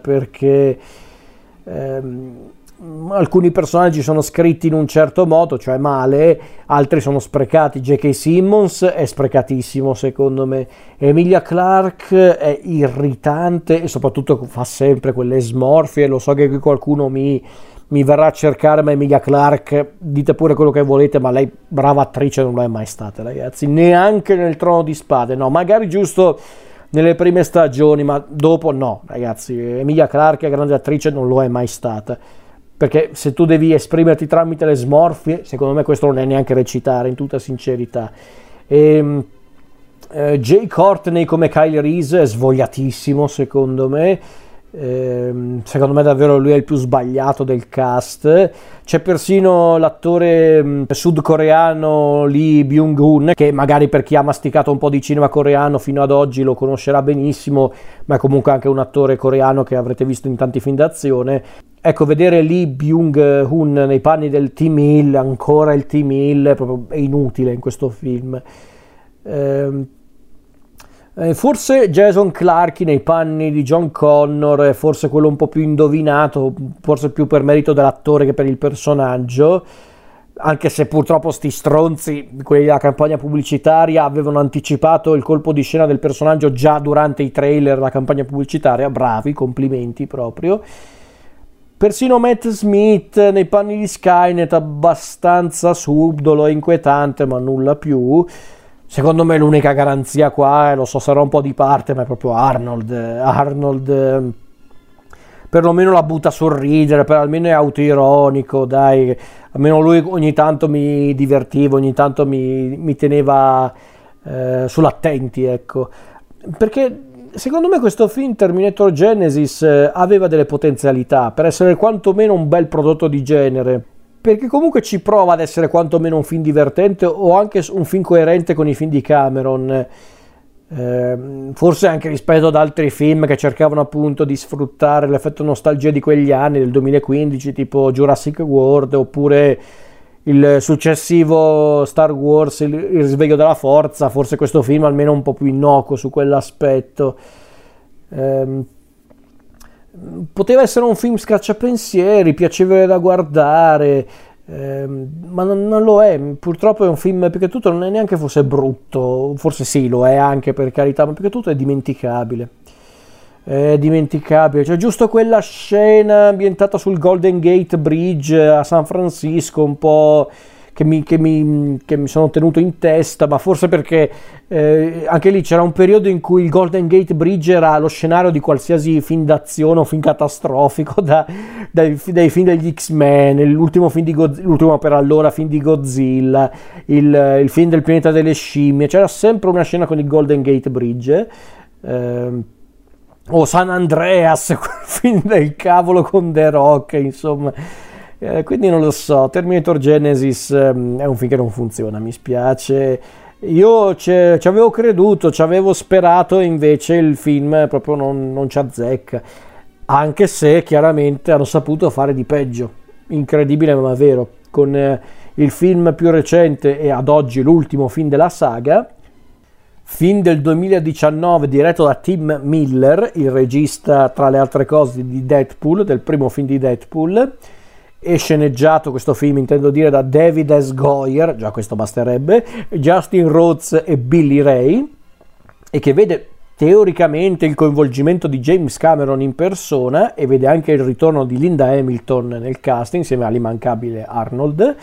perché alcuni personaggi sono scritti in un certo modo, cioè male, altri sono sprecati. J.K. Simmons è sprecatissimo secondo me, Emilia Clarke è irritante e soprattutto fa sempre quelle smorfie. Lo so che qui qualcuno mi verrà a cercare, ma Emilia Clarke, dite pure quello che volete, ma lei brava attrice non l'è mai stata, ragazzi, neanche nel Trono di Spade, no, magari giusto nelle prime stagioni, ma dopo no, ragazzi, Emilia Clarke grande attrice non lo è mai stata, perché se tu devi esprimerti tramite le smorfie, secondo me questo non è neanche recitare, in tutta sincerità. Jay Courtney come Kyle Reese è svogliatissimo secondo me, Secondo me davvero lui è il più sbagliato del cast. C'è persino l'attore sudcoreano Lee Byung-hun, che magari per chi ha masticato un po' di cinema coreano fino ad oggi lo conoscerà benissimo, ma è comunque anche un attore coreano che avrete visto in tanti film d'azione. Ecco, vedere Lee Byung-hun nei panni del T-1000, ancora il T-1000, proprio è inutile in questo film. Forse Jason Clarke nei panni di John Connor è forse quello un po' più indovinato, forse più per merito dell'attore che per il personaggio, anche se purtroppo sti stronzi, quelli della campagna pubblicitaria, avevano anticipato il colpo di scena del personaggio già durante i trailer della campagna pubblicitaria. Bravi, complimenti proprio. Persino Matt Smith nei panni di Skynet, abbastanza subdolo e inquietante, ma nulla più. Secondo me l'unica garanzia qua, lo so, sarà un po' di parte, ma è proprio Arnold perlomeno la butta a sorridere, per almeno è autoironico, dai. Almeno lui ogni tanto mi divertiva, ogni tanto mi teneva sull'attenti, ecco. Perché secondo me questo film Terminator Genesis aveva delle potenzialità per essere quantomeno un bel prodotto di genere, perché comunque ci prova ad essere quantomeno un film divertente o anche un film coerente con i film di Cameron, forse anche rispetto ad altri film che cercavano appunto di sfruttare l'effetto nostalgia di quegli anni, del 2015, tipo Jurassic World, oppure il successivo Star Wars, il risveglio della forza. Forse questo film almeno un po' più innocuo su quell'aspetto. Poteva essere un film scacciapensieri, piacevole da guardare, ma non lo è. Purtroppo è un film, più che tutto, non è neanche forse brutto, forse sì, lo è anche, per carità, ma più che tutto è dimenticabile. È dimenticabile, cioè giusto quella scena ambientata sul Golden Gate Bridge a San Francisco, un po' che mi sono tenuto in testa, ma forse perché anche lì c'era un periodo in cui il Golden Gate Bridge era lo scenario di qualsiasi film d'azione o film catastrofico, dai film degli X-Men, l'ultimo per allora film di Godzilla, il film del pianeta delle scimmie. C'era sempre una scena con il Golden Gate Bridge, o San Andreas, quel film del cavolo con The Rock, insomma. Quindi non lo so, Terminator Genesis è un film che non funziona, mi spiace. Io ci avevo creduto, ci avevo sperato, invece il film proprio non ci azzecca, anche se chiaramente hanno saputo fare di peggio, incredibile ma vero, con il film più recente e ad oggi l'ultimo film della saga, film del 2019 diretto da Tim Miller, il regista tra le altre cose di Deadpool, del primo film di Deadpool, e sceneggiato, questo film intendo dire, da David S. Goyer, già questo basterebbe, Justin Rhodes e Billy Ray, e che vede teoricamente il coinvolgimento di James Cameron in persona e vede anche il ritorno di Linda Hamilton nel cast insieme all'immancabile Arnold.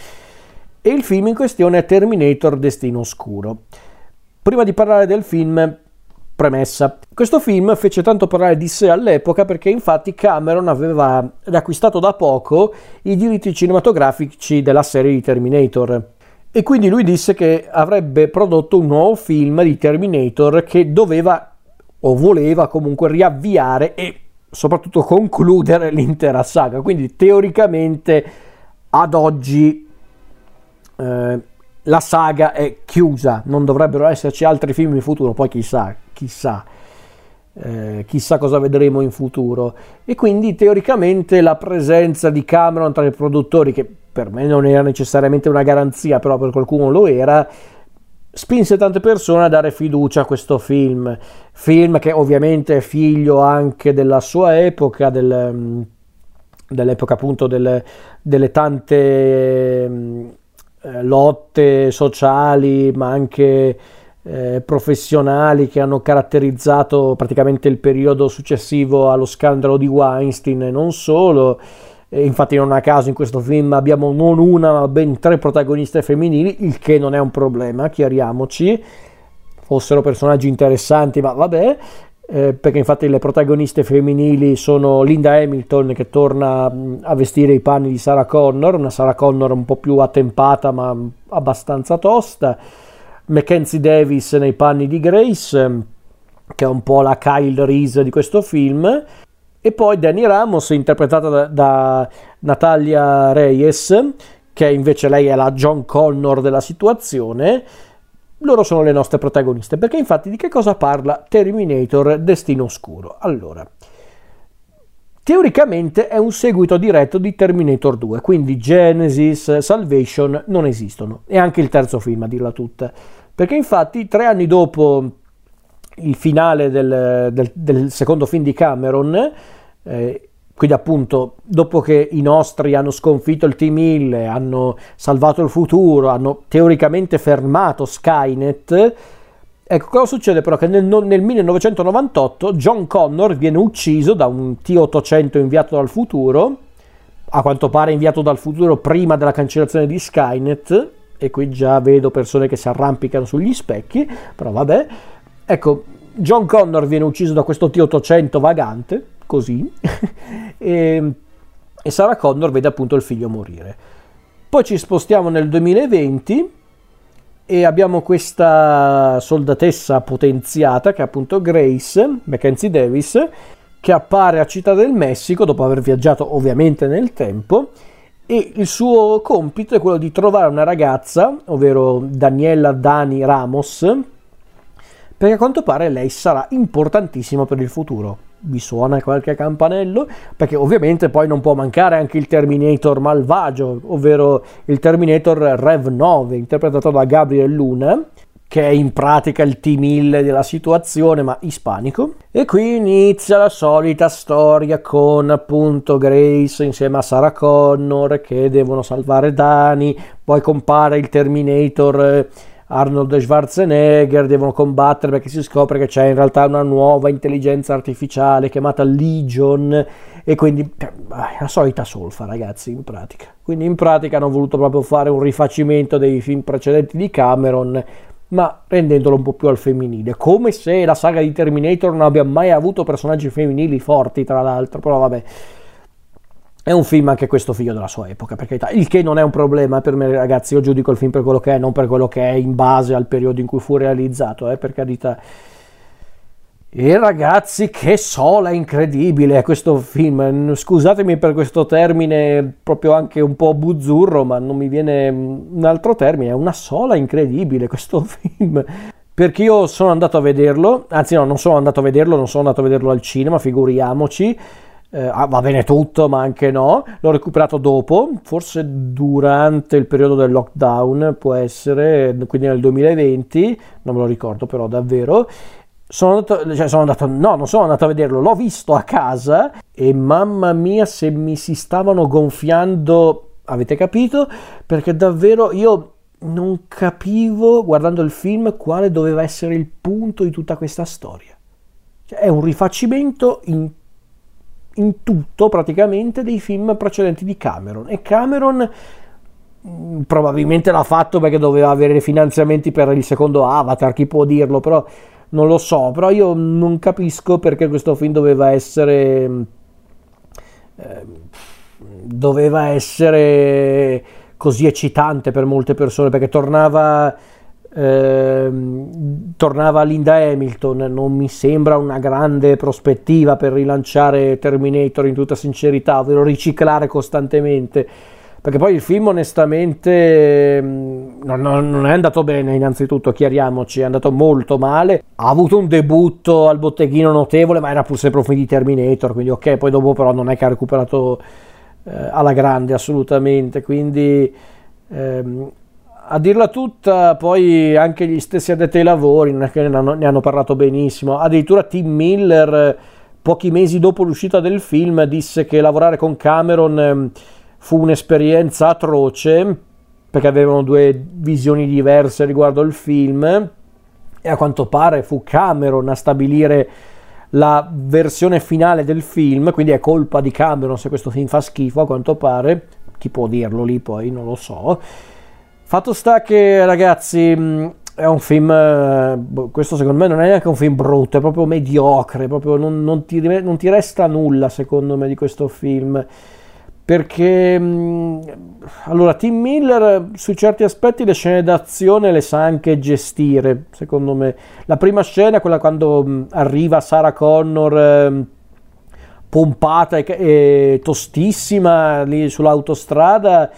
E il film in questione è Terminator Destino Oscuro. Prima di parlare del film, premessa. Questo film fece tanto parlare di sé all'epoca perché infatti Cameron aveva acquistato da poco i diritti cinematografici della serie di Terminator e quindi lui disse che avrebbe prodotto un nuovo film di Terminator che doveva o voleva comunque riavviare e soprattutto concludere l'intera saga. Quindi teoricamente ad oggi la saga è chiusa, non dovrebbero esserci altri film in futuro, poi chissà cosa vedremo in futuro. E quindi teoricamente la presenza di Cameron tra i produttori, che per me non era necessariamente una garanzia, però per qualcuno lo era, spinse tante persone a dare fiducia a questo film che ovviamente è figlio anche della sua epoca, dell'epoca appunto delle tante lotte sociali ma anche professionali che hanno caratterizzato praticamente il periodo successivo allo scandalo di Weinstein e non solo. E infatti non a caso in questo film abbiamo non una ma ben 3 protagoniste femminili, il che non è un problema, chiariamoci, fossero personaggi interessanti, ma vabbè, perché infatti le protagoniste femminili sono Linda Hamilton, che torna a vestire i panni di Sarah Connor, una Sarah Connor un po' più attempata ma abbastanza tosta, Mackenzie Davis nei panni di Grace, che è un po' la Kyle Reese di questo film, E poi Danny Ramos, interpretata da Natalia Reyes, che invece lei è la John Connor della situazione. Loro sono le nostre protagoniste, perché infatti di che cosa parla Terminator Destino Oscuro? Allora, teoricamente è un seguito diretto di Terminator 2, quindi Genesis, Salvation non esistono, e anche il terzo film a dirla tutta, perché infatti 3 anni dopo il finale del secondo film di Cameron, quindi appunto dopo che i nostri hanno sconfitto il T-1000, hanno salvato il futuro, hanno teoricamente fermato Skynet, ecco cosa succede però, che nel 1998 John Connor viene ucciso da un T-800 inviato dal futuro, a quanto pare inviato dal futuro prima della cancellazione di Skynet, e qui già vedo persone che si arrampicano sugli specchi, però vabbè, ecco, John Connor viene ucciso da questo T-800 vagante, così, e Sarah Connor vede appunto il figlio morire. Poi ci spostiamo nel 2020 e abbiamo questa soldatessa potenziata che è appunto Grace, Mackenzie Davis, che appare a Città del Messico dopo aver viaggiato ovviamente nel tempo, e il suo compito è quello di trovare una ragazza, ovvero Daniela Dani Ramos, perché a quanto pare lei sarà importantissima per il futuro. Vi suona qualche campanello? Perché ovviamente poi non può mancare anche il Terminator malvagio, ovvero il Terminator Rev 9, interpretato da Gabriel Luna, che è in pratica il T-1000 della situazione, ma ispanico. E qui inizia la solita storia con appunto Grace insieme a Sarah Connor che devono salvare Dani, poi compare il Terminator Arnold Schwarzenegger, devono combattere perché si scopre che c'è in realtà una nuova intelligenza artificiale chiamata Legion, e quindi la solita solfa, ragazzi, in pratica. Quindi in pratica hanno voluto proprio fare un rifacimento dei film precedenti di Cameron, ma rendendolo un po' più al femminile, come se la saga di Terminator non abbia mai avuto personaggi femminili forti, tra l'altro, però vabbè. È un film anche questo figlio della sua epoca, per carità, il che non è un problema per me, ragazzi, io giudico il film per quello che è, non per quello che è in base al periodo in cui fu realizzato, per carità. E ragazzi, che sola incredibile è questo film, scusatemi per questo termine proprio anche un po' buzzurro, ma non mi viene un altro termine, è una sola incredibile questo film. Perché io sono andato a vederlo, anzi no, non sono andato a vederlo al cinema, figuriamoci. Va bene tutto, ma anche no, l'ho recuperato dopo, forse durante il periodo del lockdown, può essere, quindi nel 2020, non me lo ricordo però davvero. Non sono andato a vederlo, l'ho visto a casa e mamma mia se mi si stavano gonfiando, avete capito? Perché davvero io non capivo, guardando il film, quale doveva essere il punto di tutta questa storia. Cioè, è un rifacimento in tutto praticamente dei film precedenti di Cameron, e Cameron probabilmente l'ha fatto perché doveva avere finanziamenti per il secondo Avatar, chi può dirlo, però non lo so, però io non capisco perché questo film doveva essere così eccitante per molte persone, perché tornava Linda Hamilton, non mi sembra una grande prospettiva per rilanciare Terminator, in tutta sincerità, ovvero riciclare costantemente, perché poi il film onestamente non è andato bene, innanzitutto chiariamoci, è andato molto male, ha avuto un debutto al botteghino notevole, ma era pur sempre un film di Terminator, quindi ok, poi dopo però non è che ha recuperato alla grande assolutamente, quindi a dirla tutta, poi anche gli stessi addetti ai lavori non è che ne hanno parlato benissimo. Addirittura Tim Miller, pochi mesi dopo l'uscita del film, disse che lavorare con Cameron fu un'esperienza atroce, perché avevano due visioni diverse riguardo al film, e a quanto pare fu Cameron a stabilire la versione finale del film, quindi è colpa di Cameron se questo film fa schifo, a quanto pare, chi può dirlo lì poi, non lo so. Fatto sta che, ragazzi, è un film, questo secondo me non è neanche un film brutto, è proprio mediocre, proprio non ti resta nulla secondo me di questo film, perché allora Tim Miller su certi aspetti le scene d'azione le sa anche gestire, secondo me. La prima scena, quella quando arriva Sarah Connor pompata e tostissima lì sull'autostrada.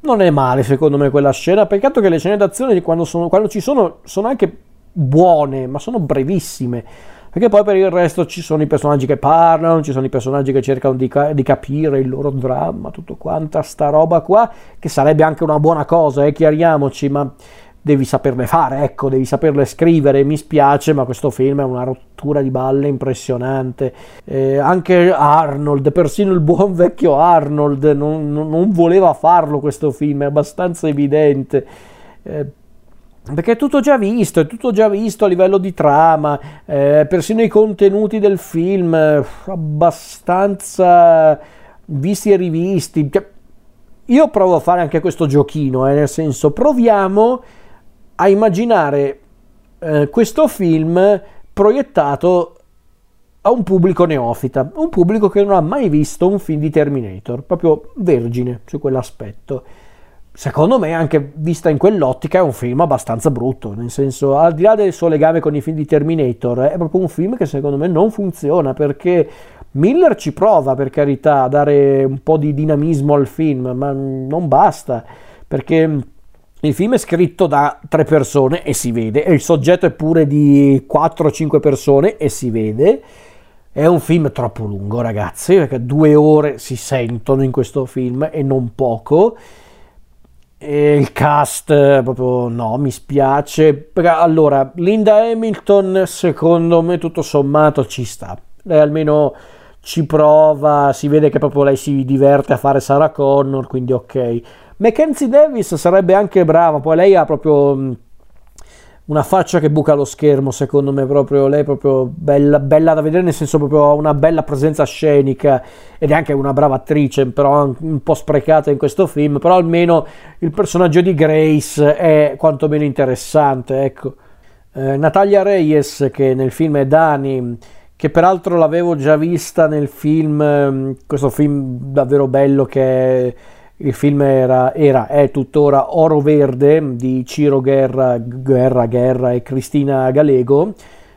Non è male secondo me quella scena, peccato che le scene d'azione quando ci sono anche buone, ma sono brevissime, perché poi per il resto ci sono i personaggi che parlano, ci sono i personaggi che cercano di capire il loro dramma, tutto quanta sta roba qua, che sarebbe anche una buona cosa, chiariamoci, ma devi saperle fare, ecco, devi saperle scrivere. Mi spiace, ma questo film è una rottura di balle impressionante. Anche Arnold, persino il buon vecchio Arnold non voleva farlo questo film, è abbastanza evidente, perché è tutto già visto, a livello di trama, persino i contenuti del film abbastanza visti e rivisti. Io provo a fare anche questo giochino, nel senso, proviamo a immaginare questo film proiettato a un pubblico neofita, un pubblico che non ha mai visto un film di Terminator, proprio vergine su quell'aspetto. Secondo me, anche vista in quell'ottica, è un film abbastanza brutto, nel senso, al di là del suo legame con i film di Terminator, è proprio un film che secondo me non funziona, perché Miller ci prova, per carità, a dare un po' di dinamismo al film, ma non basta, perché il film è scritto da 3 persone e si vede, e il soggetto è pure di 4-5 persone e si vede. È un film troppo lungo, ragazzi, perché 2 ore si sentono in questo film e non poco. E il cast proprio no, mi spiace. Allora, Linda Hamilton secondo me tutto sommato ci sta, lei almeno ci prova, si vede che proprio lei si diverte a fare Sarah Connor, quindi ok. Mackenzie Davis sarebbe anche brava, poi lei ha proprio una faccia che buca lo schermo, secondo me, proprio lei è proprio bella da vedere, nel senso, proprio ha una bella presenza scenica ed è anche una brava attrice, però un po' sprecata in questo film. Però almeno il personaggio di Grace è quantomeno interessante, ecco. Natalia Reyes, che nel film è Dani, che peraltro l'avevo già vista nel film, questo film davvero bello che è, il film è tuttora Oro Verde di Ciro Guerra e Cristina Galego,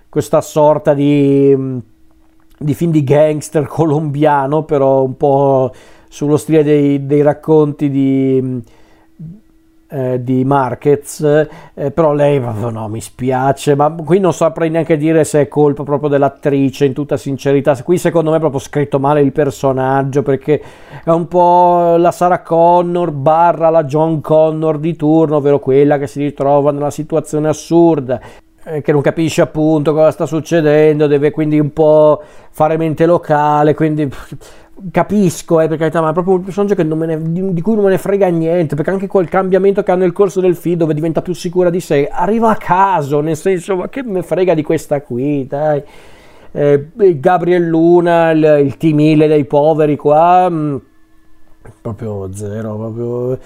questa sorta di film di gangster colombiano, però un po' sullo stile dei racconti di Marquez, però lei no, mi spiace, ma qui non saprei neanche dire se è colpa proprio dell'attrice, in tutta sincerità. Qui secondo me è proprio scritto male il personaggio, perché è un po' la Sarah Connor / la John Connor di turno, ovvero quella che si ritrova nella situazione assurda, che non capisce appunto cosa sta succedendo, deve quindi un po' fare mente locale, quindi capisco, per carità, ma è proprio un personaggio che di cui non me ne frega niente, perché anche quel cambiamento che ha nel corso del film, dove diventa più sicura di sé, arriva a caso, nel senso, ma che me frega di questa qui, dai. Gabriel Luna, il T-1000 dei poveri qua, proprio zero, proprio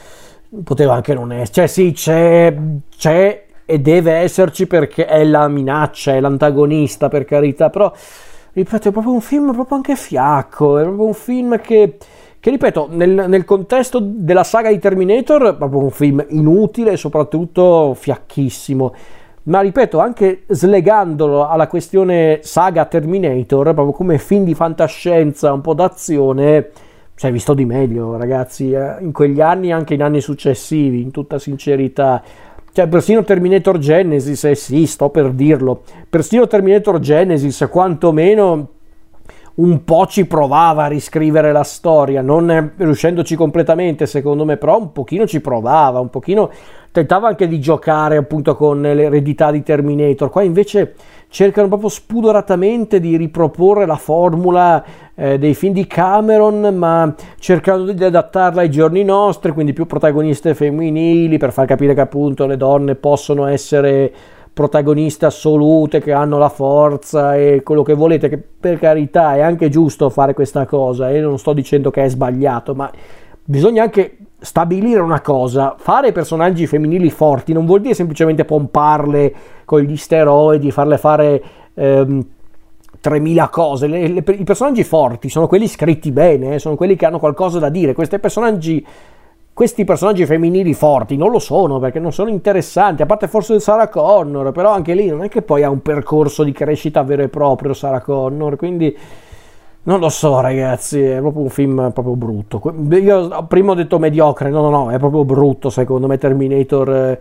poteva anche non essere, cioè sì, c'è e deve esserci, perché è la minaccia, è l'antagonista, per carità, però ripeto, è proprio un film proprio anche fiacco, è proprio un film che ripeto, nel contesto della saga di Terminator è proprio un film inutile e soprattutto fiacchissimo. Ma ripeto, anche slegandolo alla questione saga Terminator, proprio come film di fantascienza, un po' d'azione, si è visto di meglio, ragazzi, in quegli anni, anche in anni successivi, in tutta sincerità. Cioè, persino Terminator Genesis, sì, sto per dirlo, persino Terminator Genesis quantomeno un po' ci provava a riscrivere la storia, non riuscendoci completamente secondo me, però un pochino ci provava, un pochino tentava anche di giocare appunto con l'eredità di Terminator. Qua invece cercano proprio spudoratamente di riproporre la formula dei film di Cameron, ma cercando di adattarla ai giorni nostri, quindi più protagoniste femminili, per far capire che appunto le donne possono essere protagoniste assolute, che hanno la forza e quello che volete, che per carità è anche giusto fare questa cosa, e non sto dicendo che è sbagliato, ma bisogna anche stabilire una cosa: fare personaggi femminili forti non vuol dire semplicemente pomparle con gli steroidi, farle fare 3000 cose. I personaggi forti sono quelli scritti bene, sono quelli che hanno qualcosa da dire. Questi personaggi femminili forti non lo sono, perché non sono interessanti, a parte forse Sarah Connor, però anche lì non è che poi ha un percorso di crescita vero e proprio Sarah Connor, quindi Non lo so, ragazzi, è proprio un film proprio brutto. Io prima ho detto mediocre, no, è proprio brutto, secondo me, Terminator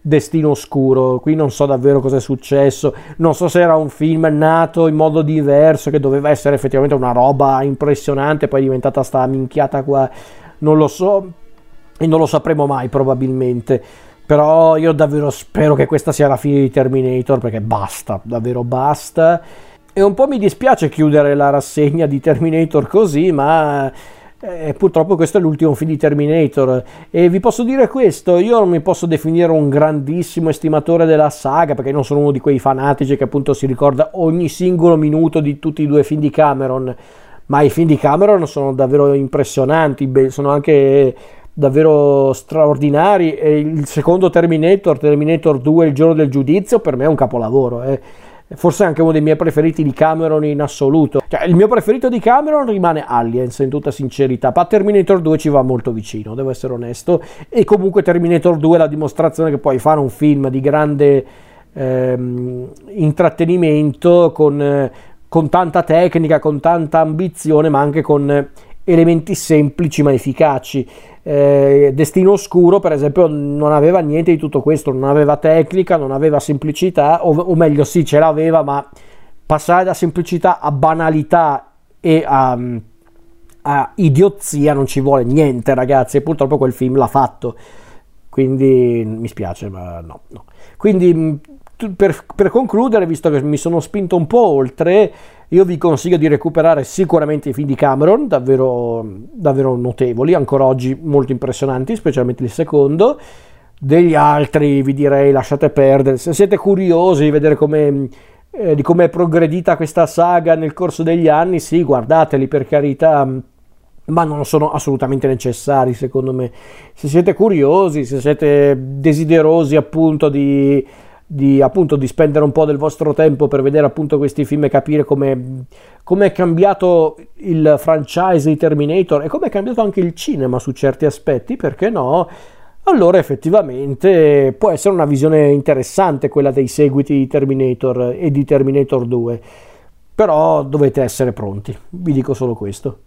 Destino Oscuro. Qui non so davvero cosa è successo, non so se era un film nato in modo diverso, che doveva essere effettivamente una roba impressionante, poi è diventata sta minchiata qua, non lo so, e non lo sapremo mai probabilmente. Però io davvero spero che questa sia la fine di Terminator, perché basta, davvero basta. E un po' mi dispiace chiudere la rassegna di Terminator così, ma purtroppo questo è l'ultimo film di Terminator. E vi posso dire questo: io non mi posso definire un grandissimo estimatore della saga, perché non sono uno di quei fanatici che appunto si ricorda ogni singolo minuto di tutti i 2 film di Cameron, ma i film di Cameron sono davvero impressionanti, sono anche davvero straordinari. E il secondo Terminator 2, Il giorno del giudizio, per me è un capolavoro, Forse anche uno dei miei preferiti di Cameron in assoluto. Cioè, il mio preferito di Cameron rimane Aliens, in tutta sincerità, ma Terminator 2 ci va molto vicino, devo essere onesto. E comunque Terminator 2 è la dimostrazione che puoi fare un film di grande intrattenimento con tanta tecnica, con tanta ambizione, ma anche con elementi semplici ma efficaci. Destino Oscuro, per esempio, non aveva niente di tutto questo, non aveva tecnica, non aveva semplicità, o meglio sì, ce l'aveva, ma passare da semplicità a banalità e a idiozia non ci vuole niente, ragazzi, e purtroppo quel film l'ha fatto, quindi mi spiace, ma no. Quindi per concludere, visto che mi sono spinto un po' oltre, io vi consiglio di recuperare sicuramente i film di Cameron, davvero notevoli, ancora oggi molto impressionanti, specialmente il secondo. Degli altri vi direi lasciate perdere, se siete curiosi di vedere come è progredita questa saga nel corso degli anni, sì, guardateli per carità, ma non sono assolutamente necessari, secondo me. Se siete curiosi, se siete desiderosi appunto di spendere un po' del vostro tempo per vedere appunto questi film e capire come è cambiato il franchise di Terminator e come è cambiato anche il cinema su certi aspetti, perché no? Allora effettivamente può essere una visione interessante quella dei seguiti di Terminator e di Terminator 2, però dovete essere pronti, vi dico solo questo.